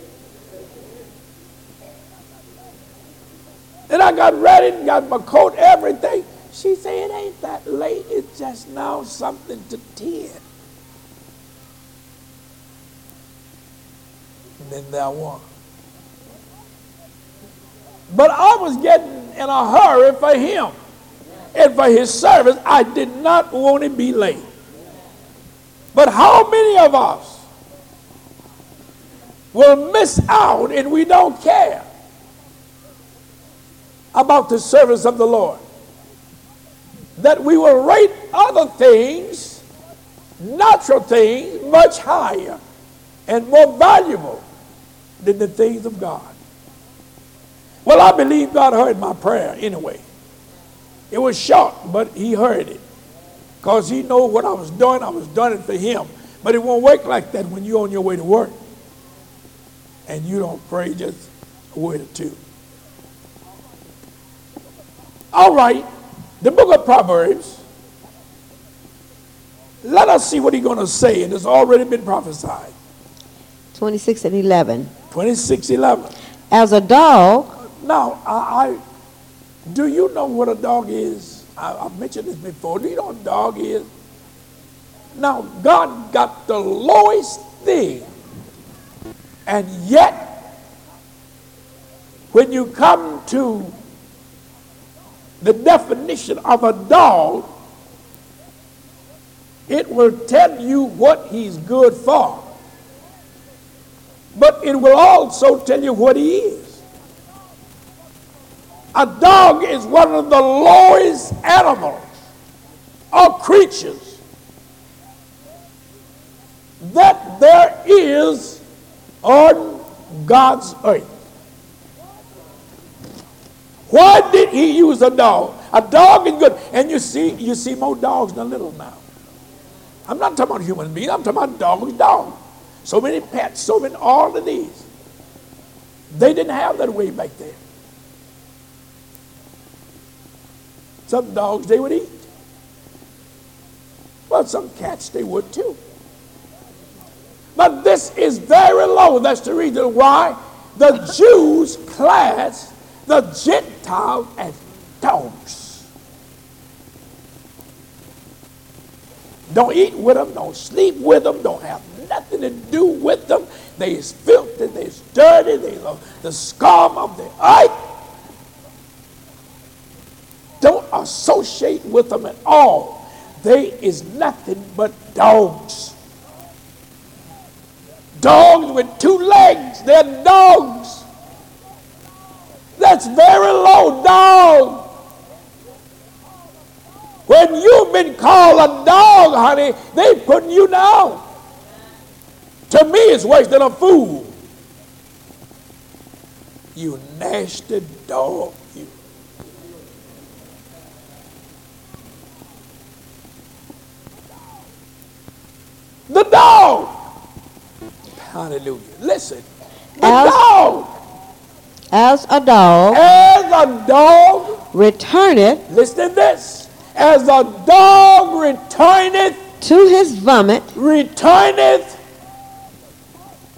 Then I got ready and got my coat, everything. She said, "It ain't that late. It's just now something to ten." And then there I was. But I was getting in a hurry for him and for his service. I did not want to be late. But how many of us will miss out and we don't care about the service of the Lord, that we will rate other things, natural things, much higher and more valuable than the things of God. Well, I believe God heard my prayer anyway. It was short, but he heard it. Because he knows what I was doing. I was doing it for him. But it won't work like that when you're on your way to work and you don't pray just a word or two. All right, the book of Proverbs. Let us see what he's going to say. It has already been prophesied. twenty-six and eleven. twenty-six, eleven. As a dog. Now, I, I, do you know what a dog is? I, I've mentioned this before. Do you know what a dog is? Now, God got the lowest thing. And yet, when you come to the definition of a dog, it will tell you what he's good for. But it will also tell you what he is. A dog is one of the lowest animals or creatures that there is on God's earth. Why did he use a dog? A dog is good. And you see, you see more dogs than little now. I'm not talking about human beings. I'm talking about dogs, dogs. So many pets, so many, all of these. They didn't have that way back then. Some dogs they would eat. Well, some cats they would too. But this is very low. That's the reason why the Jews classed the Gentiles as dogs. Don't eat with them, don't sleep with them, don't have nothing to do with them. They is filthy, they is dirty, they are the scum of the earth. Don't associate with them at all. They is nothing but dogs. Dogs with two legs, they're dogs. That's very low, dog. When you've been called a dog, honey, they putting you down. To me, it's worse than a fool. You nasty dog, you. The dog. Hallelujah. Listen. The as, dog. As a dog. As a dog. Returneth. Listen to this. As a dog returneth. To his vomit. Returneth.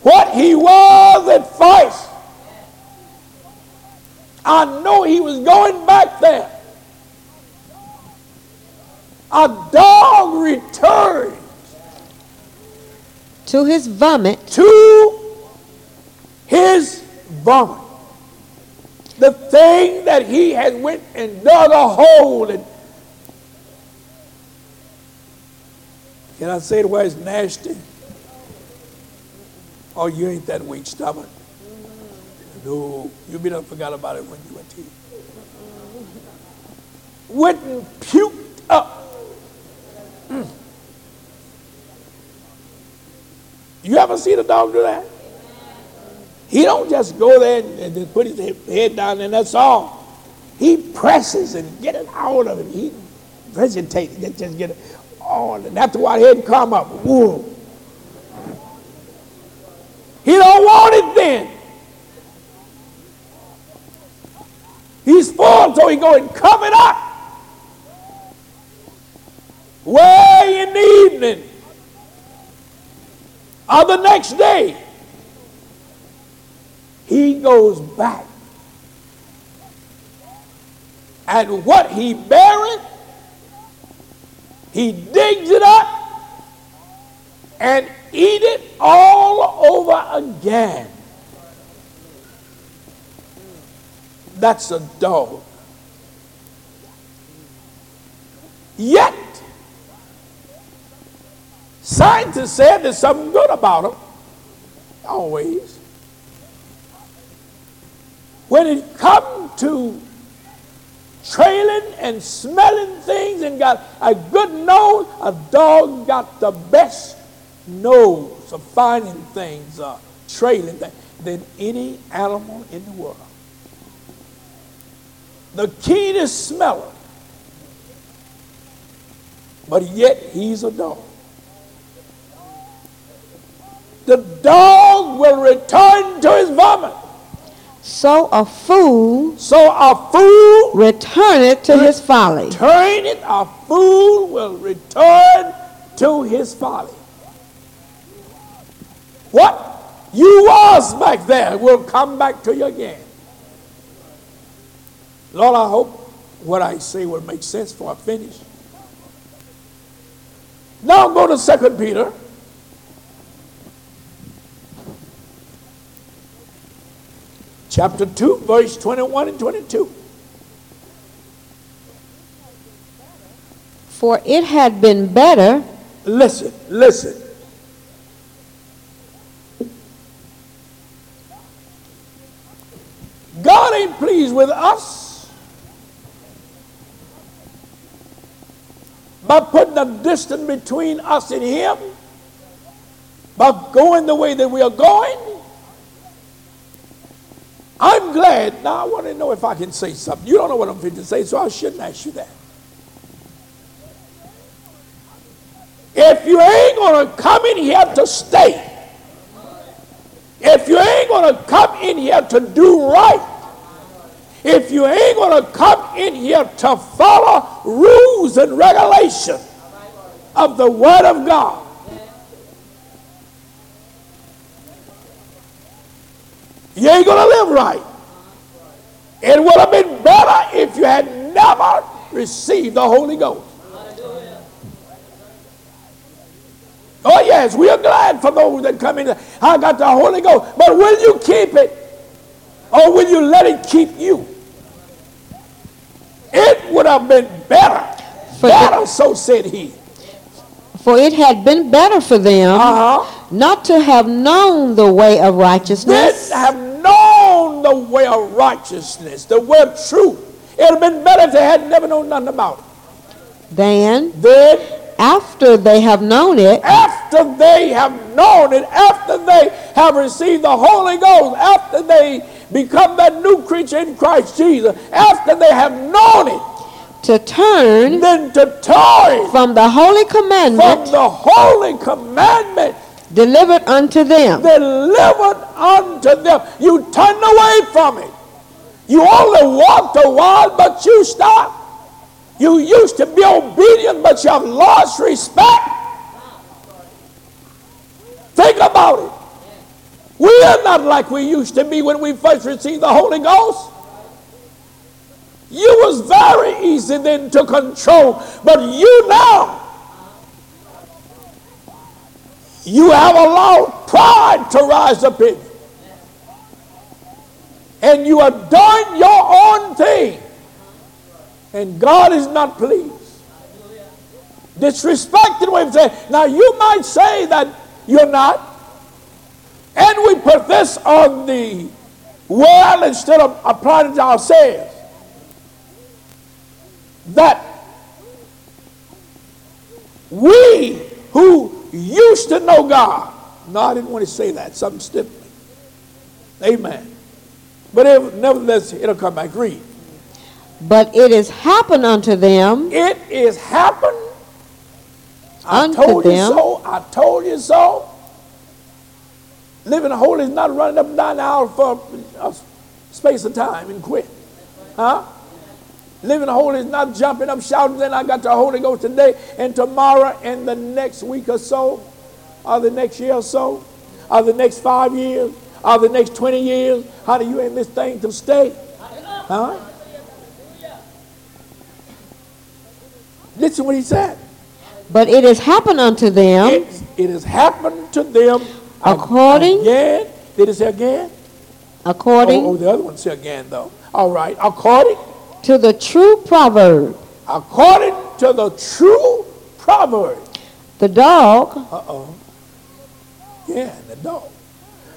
What he was at first. I know he was going back there. A dog returns to his vomit. To his vomit. The thing that he had went and dug a hole in. Can I say it where it's nasty? Oh, you ain't that weak stomach. No, you be done forgot about it when you were teen. Went and puked up. Mm. You ever seen a dog do that? He don't just go there and, and put his head down and that's all. He presses and get it out of him. He vegetates and just get it on. And after a while, he'd come up. Whoa. He don't want it then. He's full, so he go and cover it up. Way in the evening or the next day, he goes back. And what he buried, he digs it up and eat it all over again. That's a dog. Yet, scientists said there's something good about him. Always. When it comes to trailing and smelling things and got a good nose, a dog got the best nose. ropes or binding things or trailing things than any animal in the world. The keenest smeller, but yet he's a dog. The dog will return to his vomit. So a fool, so a fool returneth to his folly. Returneth, a fool will return to his folly. What you was back there will come back to you again. Lord, I hope what I say will make sense for a finish. Now go to Second Peter. Chapter two, verse twenty-one and twenty-two. For it had been better. Listen, listen. God ain't pleased with us by putting a distance between us and him, by going the way that we are going. I'm glad. Now I want to know if I can say something. You don't know what I'm going to say, so I shouldn't ask you that. If you ain't going to come in here to stay, if you ain't going to come in here to do right, if you ain't going to come in here to follow rules and regulations of the Word of God, you ain't going to live right. It would have been better if you had never received the Holy Ghost. Oh yes, we are glad for those that come in. I got the Holy Ghost. But will you keep it? Or will you let it keep you? It would have been better. For better, it, so said he. For it had been better for them uh-huh. not to have known the way of righteousness. Then have known the way of righteousness, the way of truth. It would have been better if they had never known nothing about it. Then, then after they have known it, after they have known it, after they have received the Holy Ghost, after they become that new creature in Christ Jesus, after they have known it, to turn, then to turn from the holy commandment, from the holy commandment delivered unto them, delivered unto them. You turned away from it. You only walked a while, but you stopped. You used to be obedient, but you have lost respect. Think about it. We are not like we used to be when we first received the Holy Ghost. You was very easy then to control, but you now, you have allowed pride to rise up in you. And you have done your own thing. And God is not pleased. Disrespected way of saying, now you might say that you're not. And we put this on the world instead of applying it to ourselves. That we who used to know God, no, I didn't want to say that, something stiffly. Amen. But it, nevertheless, it'll come back. Read. But it is happened unto them. It is happened. I told them. you so. I told you so. Living holy is not running up and down the aisle for a space of time and quit. Huh? Living holy is not jumping up, shouting, then I got the Holy Ghost today and tomorrow and the next week or so, or the next year or so, or the next five years, or the next twenty years. How do you in this thing to stay? Huh? Listen what he said. But it has happened unto them. It, it has happened to them. According. Again. Did it say again? According. Oh, oh, the other one said again though. All right. According. To the true proverb. According to the true proverb. The dog. Uh-oh. Yeah, the dog.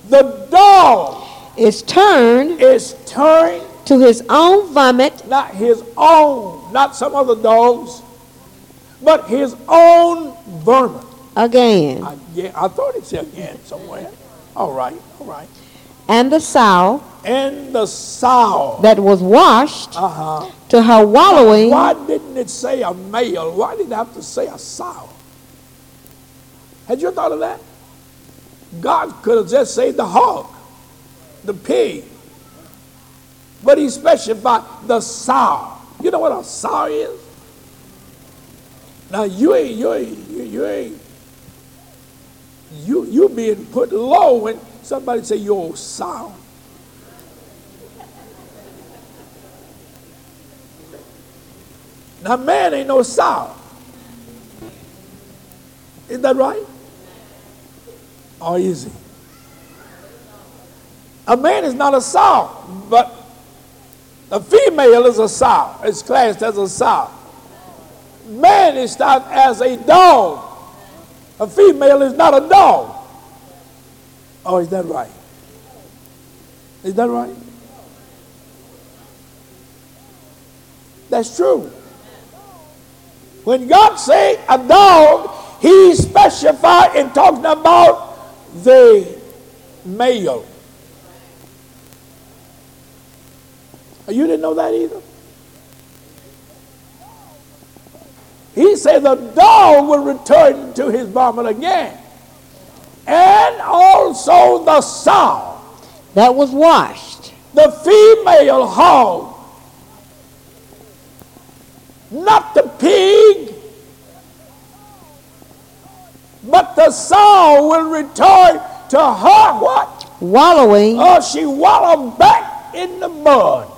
The dog. Is turned. Is turned. To his own vomit. Not his own. Not some other dogs. But his own vermin. again. I, yeah, I thought it said again somewhere. All right, all right. And the sow. And the sow. That was washed uh-huh. to her wallowing. Why, why didn't it say a male? Why did it have to say a sow? Had you thought of that? God could have just said the hog, the pig. But he specified the sow. You know what a sow is? Now you ain't, you ain't, you, you ain't, you, you being put low when somebody say you old sow. Now man ain't no sow. Is that right? Or is he? A man is not a sow, but a female is a sow. It's classed as a sow. Man is not as a dog. A female is not a dog. Oh, is that right? Is that right? That's true. When God said a dog, he specified in talking about the male. You didn't know that either? He said the dog will return to his vomit again. And also the sow. That was washed. The female hog. Not the pig. But the sow will return to her what? Wallowing. Oh, she wallowed back in the mud.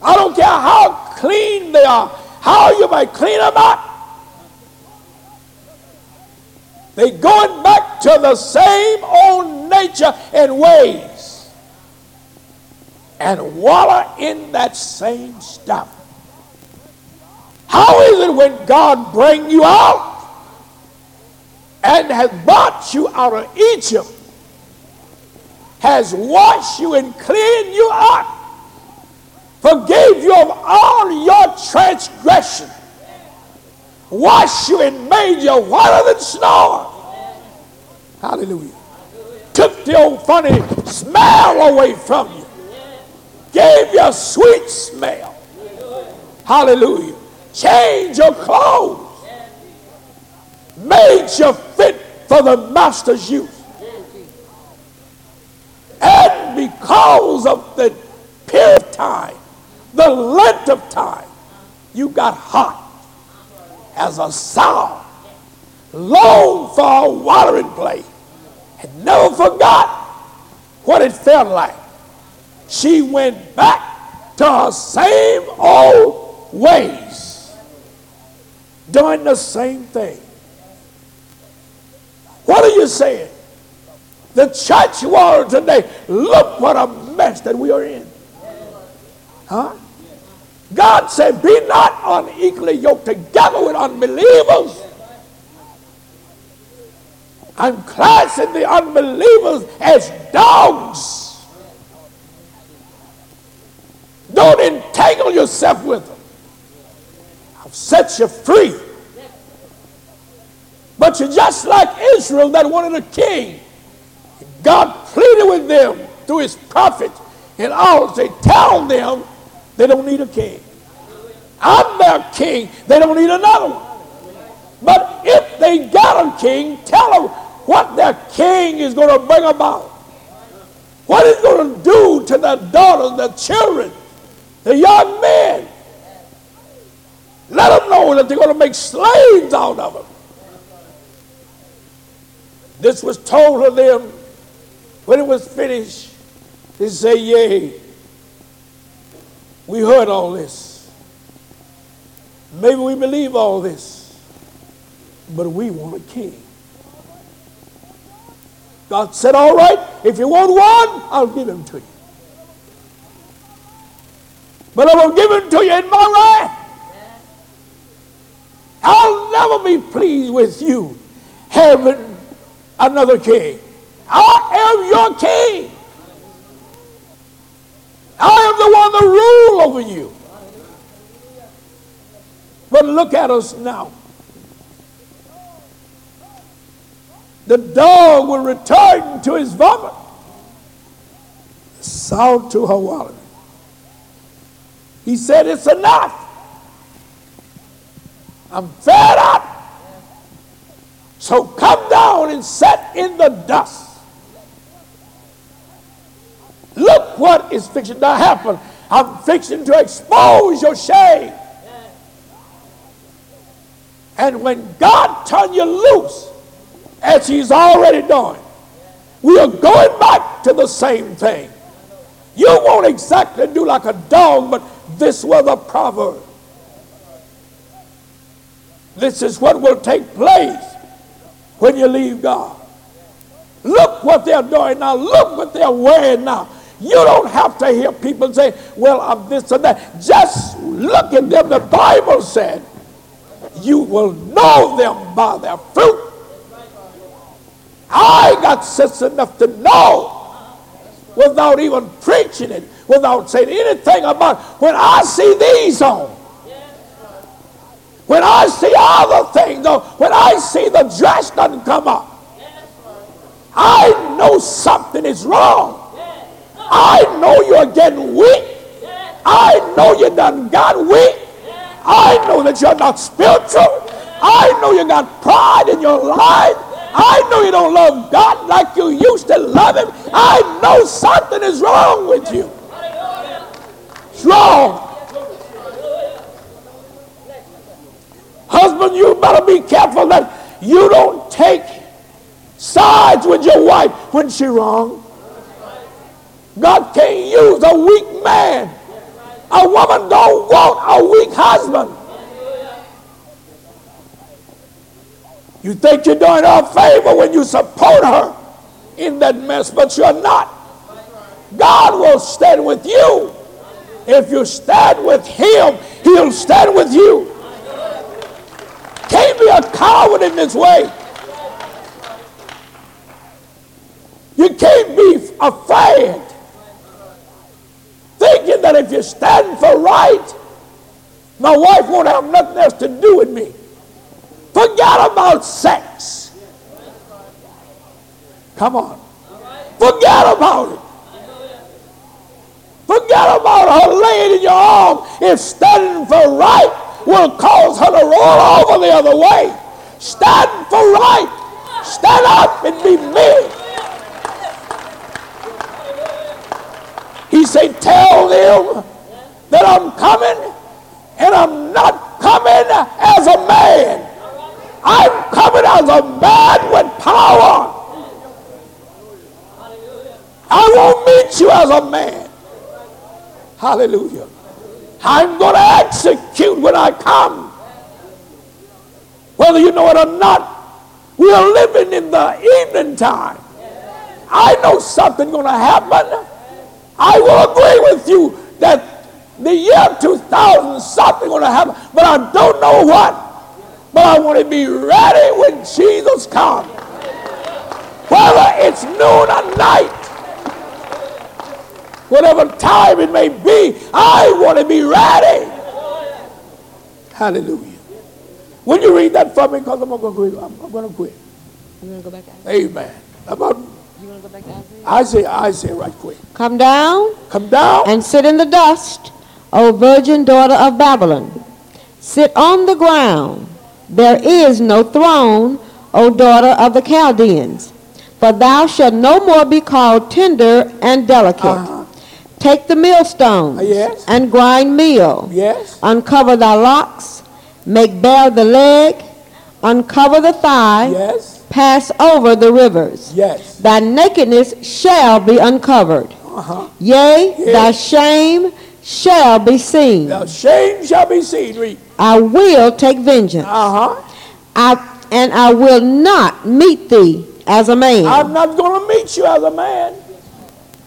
I don't care how clean they are, how you might clean them up. They going back to the same old nature and ways and wallow in that same stuff. How is it when God bring you out and has brought you out of Egypt, has washed you and cleaned you up, forgave you of all your transgression, washed you and made you whiter than snow. Hallelujah. Took the old funny smell away from you. Gave you a sweet smell. Hallelujah. Changed your clothes. Made you fit for the master's use. And because of the period of time, the length of time, you got hot as a sow, longed for a watering place, and never forgot what it felt like. She went back to her same old ways, doing the same thing. What are you saying? The church world today, look what a mess that we are in. Huh? God said, be not unequally yoked together with unbelievers. I'm classing the unbelievers as dogs. Don't entangle yourself with them. I've set you free. But you're just like Israel that wanted a king. God pleaded with them through his prophet and all to tell them, they don't need a king. I'm their king. They don't need another one. But if they got a king, tell them what their king is going to bring about. What he's going to do to their daughters, their children, the young men. Let them know that they're going to make slaves out of them. This was told to them when it was finished. They say, yea. We heard all this. Maybe we believe all this. But we want a king. God said, all right, if you want one, I'll give him to you. But I will give him to you in my wrath. I'll never be pleased with you having another king. I am your king. I am the one that rules over you. But look at us now. The dog will return to his vomit. The sow to her water. He said, it's enough. I'm fed up. So come down and sit in the dust. Look what is fixing to happen. I'm fixing to expose your shame. And when God turns you loose, as he's already doing, we are going back to the same thing. You won't exactly do like a dog, but this was a proverb. This is what will take place when you leave God. Look what they're doing now. Look what they're wearing now. You don't have to hear people say, well, I'm this and that. Just look at them. The Bible said, you will know them by their fruit. I got sense enough to know without even preaching it, without saying anything about it. When I see these on, when I see other things on, when I see the dress doesn't come up, I know something is wrong. I know you're getting weak. I know you done got weak. I know that you're not spiritual. I know you got pride in your life. I know you don't love God like you used to love him. I know something is wrong with you. It's wrong. Husband, you better be careful that you don't take sides with your wife when she's wrong. God can't use a weak man. A woman don't want a weak husband. You think you're doing her a favor when you support her in that mess, but you're not. God will stand with you. If you stand with him, he'll stand with you. Can't be a coward in this way. You can't be afraid, thinking that if you stand for right, my wife won't have nothing else to do with me. Forget about sex. Come on. Forget about it. Forget about her laying in your arm. If standing for right will cause her to roll over the other way. Stand for right. Stand up and be men. He said, tell them that I'm coming and I'm not coming as a man. I'm coming as a man with power. I won't meet you as a man. Hallelujah. I'm going to execute when I come. Whether you know it or not, we are living in the evening time. I know something's going to happen. I will agree with you that the year two thousand something's going to happen, but I don't know what. But I want to be ready when Jesus comes. Whether it's noon or night, whatever time it may be, I want to be ready. Hallelujah. Will you read that for me? Because I'm going to quit. I'm going to quit. You want to go back to Isaiah? Amen. About, you want to go back to Isaiah? Isaiah, Isaiah, right quick. Come down. Come down. And sit in the dust, O virgin daughter of Babylon. Sit on the ground. There is no throne, O daughter of the Chaldeans, for thou shalt no more be called tender and delicate. Uh-huh. Take the millstones uh, yes. and grind meal. Yes. Uncover thy locks, make bare the leg, uncover the thigh, yes. pass over the rivers. Yes. Thy nakedness shall be uncovered. Uh-huh. Yea, yes. thy shame shall be seen. Now shame shall be seen. Read. I will take vengeance. Uh huh. I and I will not meet thee as a man. I'm not going to meet you as a man.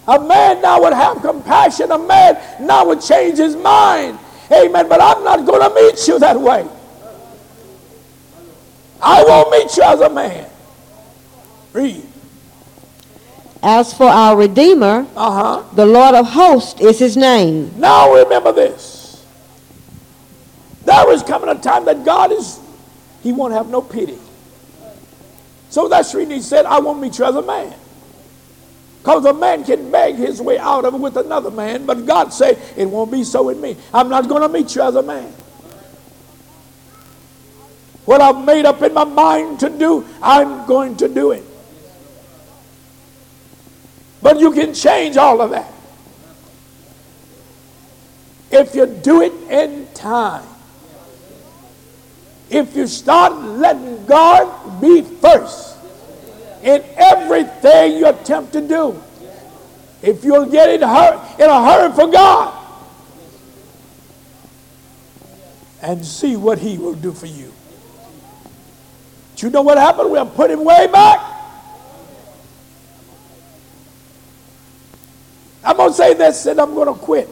A man now would have compassion. A man now would change his mind. Amen. But I'm not going to meet you that way. I won't meet you as a man. Read. As for our Redeemer, uh-huh. the Lord of hosts is his name. Now remember this. There is coming a time that God is, he won't have no pity. So that's the reason he said, I won't meet you as a man. Because a man can beg his way out of it with another man, but God said, it won't be so with me. I'm not going to meet you as a man. What I've made up in my mind to do, I'm going to do it. But you can change all of that if you do it in time. If you start letting God be first in everything you attempt to do, if you'll get in, hur- in a hurry for God and see what he will do for you. But you know what happened? We'll put him way back. I'm going to say this and I'm going to quit.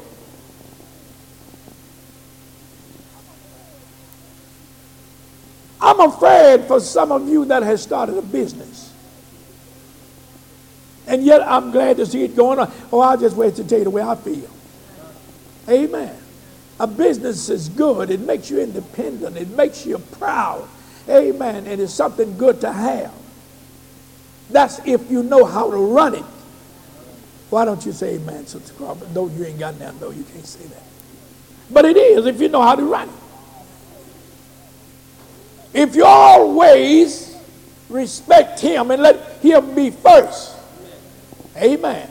I'm afraid for some of you that has started a business. And yet I'm glad to see it going on. Oh, I'll just wait to tell you the way I feel. Amen. A business is good. It makes you independent. It makes you proud. Amen. And it's something good to have. That's if you know how to run it. Why don't you say amen, Sister Crawford? No, you ain't got nothing. No, you can't say that. But it is if you know how to run it. If you always respect him and let him be first, amen,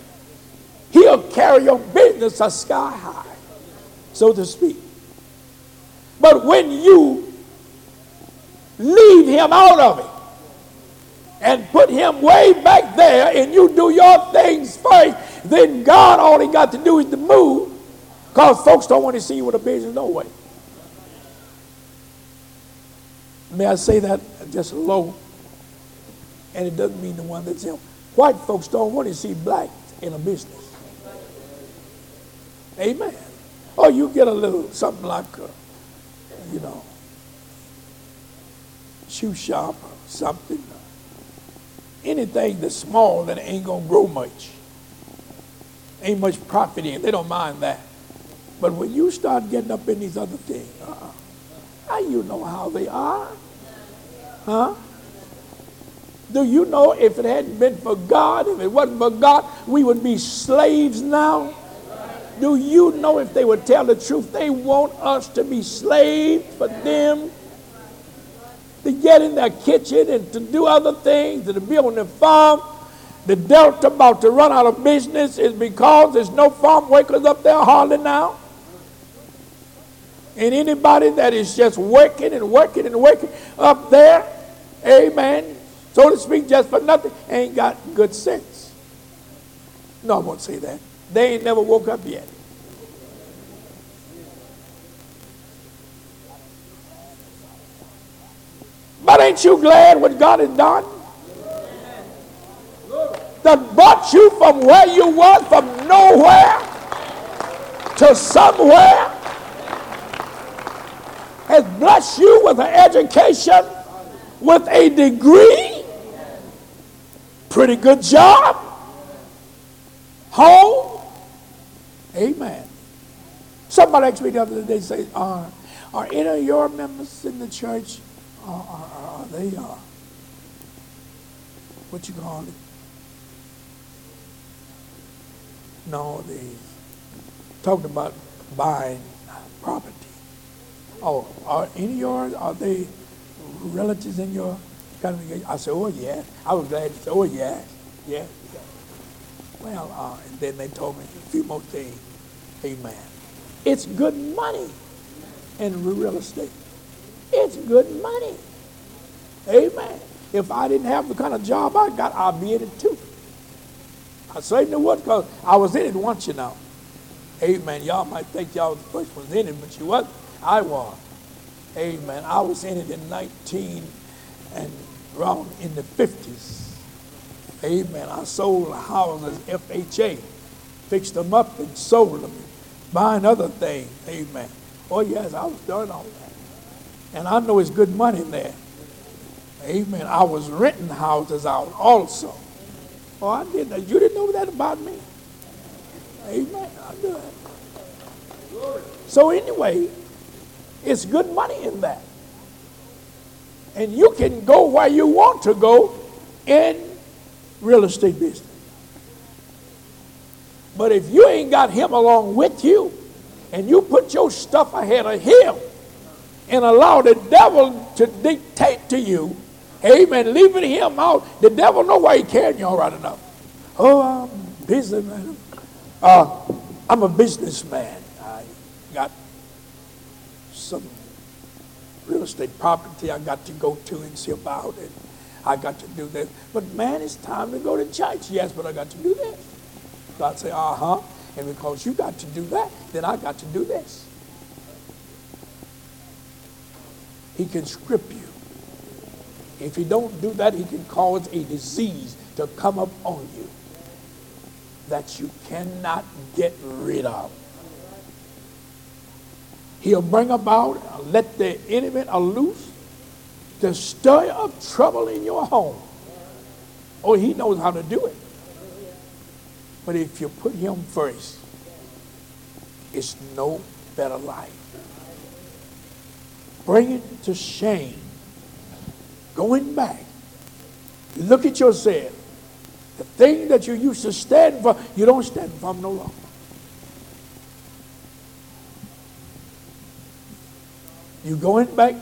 he'll carry your business a sky high, so to speak. But when you leave him out of it and put him way back there and you do your things first, then God, all he got to do is to move, because folks don't want to see you with a business no way. May I say that just low? And it doesn't mean the one that's in. White folks don't want to see black in a business. Amen. Or you get a little something like, a, you know, shoe shop or something. Anything that's small that ain't going to grow much. Ain't much profit in. They don't mind that. But when you start getting up in these other things, uh-uh. Now you know how they are. Huh? Do you know if it hadn't been for God, if it wasn't for God, we would be slaves now? Do you know if they would tell the truth, they want us to be slaves for them? To get in their kitchen and to do other things, and to be on the farm. The Delta about to run out of business is because there's no farm workers up there hardly now. And anybody that is just working and working and working up there, amen, so to speak, just for nothing, ain't got good sense. No, I won't say that. They ain't never woke up yet. But ain't you glad what God has done? That brought you from where you was, from nowhere to somewhere. Has blessed you with an education, with a degree, pretty good job, home. Amen. Somebody asked me the other day, say, are, are any of your members in the church, are, are, are they, uh, what you call it? No, they talked about buying property. Oh, are any of yours, are they relatives in your congregation? I said, oh, yeah. I was glad to say, oh, yeah, yeah. yeah. Well, uh, and then they told me a few more things. Amen. It's good money in real estate. It's good money. Amen. If I didn't have the kind of job I got, I'd be in it too. I certainly would, because I was in it once, you know. Amen. Y'all might think y'all was the first ones in it, but you wasn't. I was. Amen. I was in it in nineteen and around in the fifties. Amen. I sold houses, F H A. Fixed them up and sold them. Buying other things. Amen. Oh, yes, I was doing all that. And I know it's good money there. Amen. I was renting houses out also. Oh, I didn't know. You didn't know that about me? Amen. I knew it. So anyway, it's good money in that. And you can go where you want to go in real estate business. But if you ain't got him along with you, and you put your stuff ahead of him, and allow the devil to dictate to you, amen, leaving him out, the devil know why he carrying y'all right enough. Oh, I'm busy, man. Uh, I'm a businessman. I got some real estate property I got to go to and see about it. I got to do this. But man, it's time to go to church. Yes, but I got to do this. So I'd say, uh-huh. And because you got to do that, then I got to do this. He can script you. If he don't do that, he can cause a disease to come up on you that you cannot get rid of. He'll bring about, let the enemy loose, to stir up trouble in your home. Oh, he knows how to do it. But if you put him first, it's no better life. Bring it to shame. Going back, look at yourself. The thing that you used to stand for, you don't stand for no longer. You're going back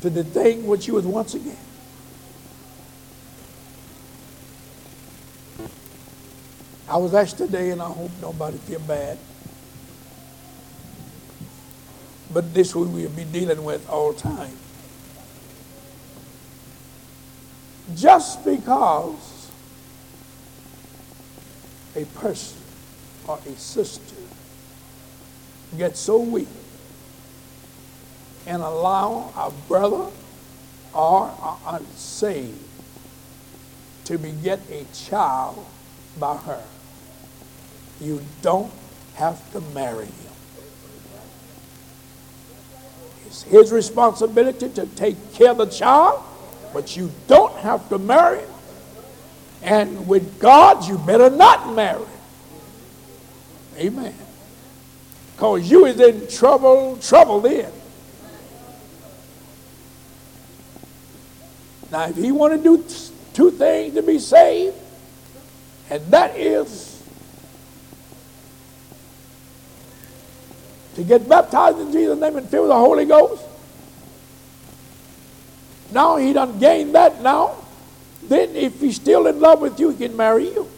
to the thing which you was once again. I was asked today, and I hope nobody feel bad, but this we will be dealing with all time. Just because a person or a sister gets so weak and allow a brother or an unsaved to beget a child by her, you don't have to marry him. It's his responsibility to take care of the child, but you don't have to marry him. And with God, you better not marry him. Amen. Because you is in trouble, trouble then. Now, if he want to do two things to be saved, and that is to get baptized in Jesus' name and filled with the Holy Ghost. Now he done gained that now. Then if he's still in love with you, he can marry you.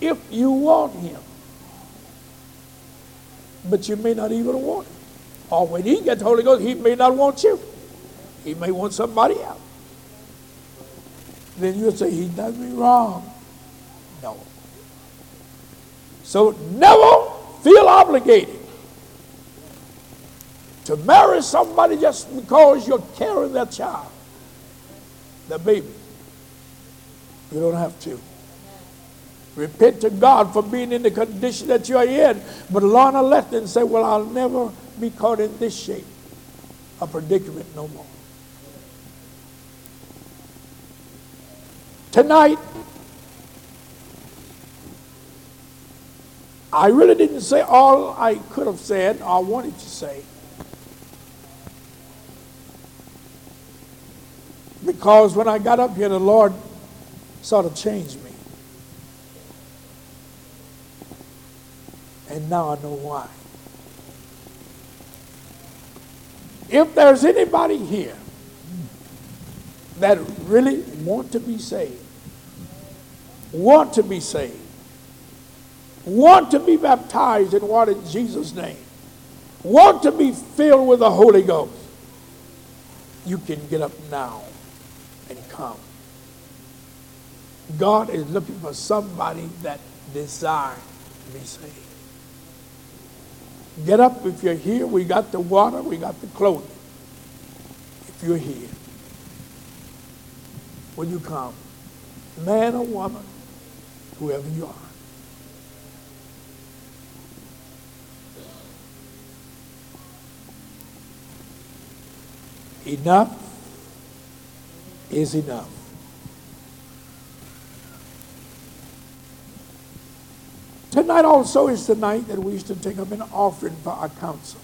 If you want him. But you may not even want him. Or when he gets the Holy Ghost, he may not want you. He may want somebody else. Then you'll say, he does me wrong. No. So never feel obligated to marry somebody just because you're carrying their child, their baby. You don't have to. Repent to God for being in the condition that you're in. But Lorna left and said, well, I'll never be caught in this shape, a predicament no more. Tonight, I really didn't say all I could have said or wanted to say, because when I got up here, the Lord sort of changed me. And now I know why. If there's anybody here that really want to be saved, want to be saved, want to be baptized in water in Jesus' name, want to be filled with the Holy Ghost, you can get up now and come. God is looking for somebody that desires to be saved. Get up if you're here. We got the water, we got the clothing. If you're here, will you come? Man or woman, whoever you are. Enough is enough. Tonight also is the night that we used to take up an offering for our council.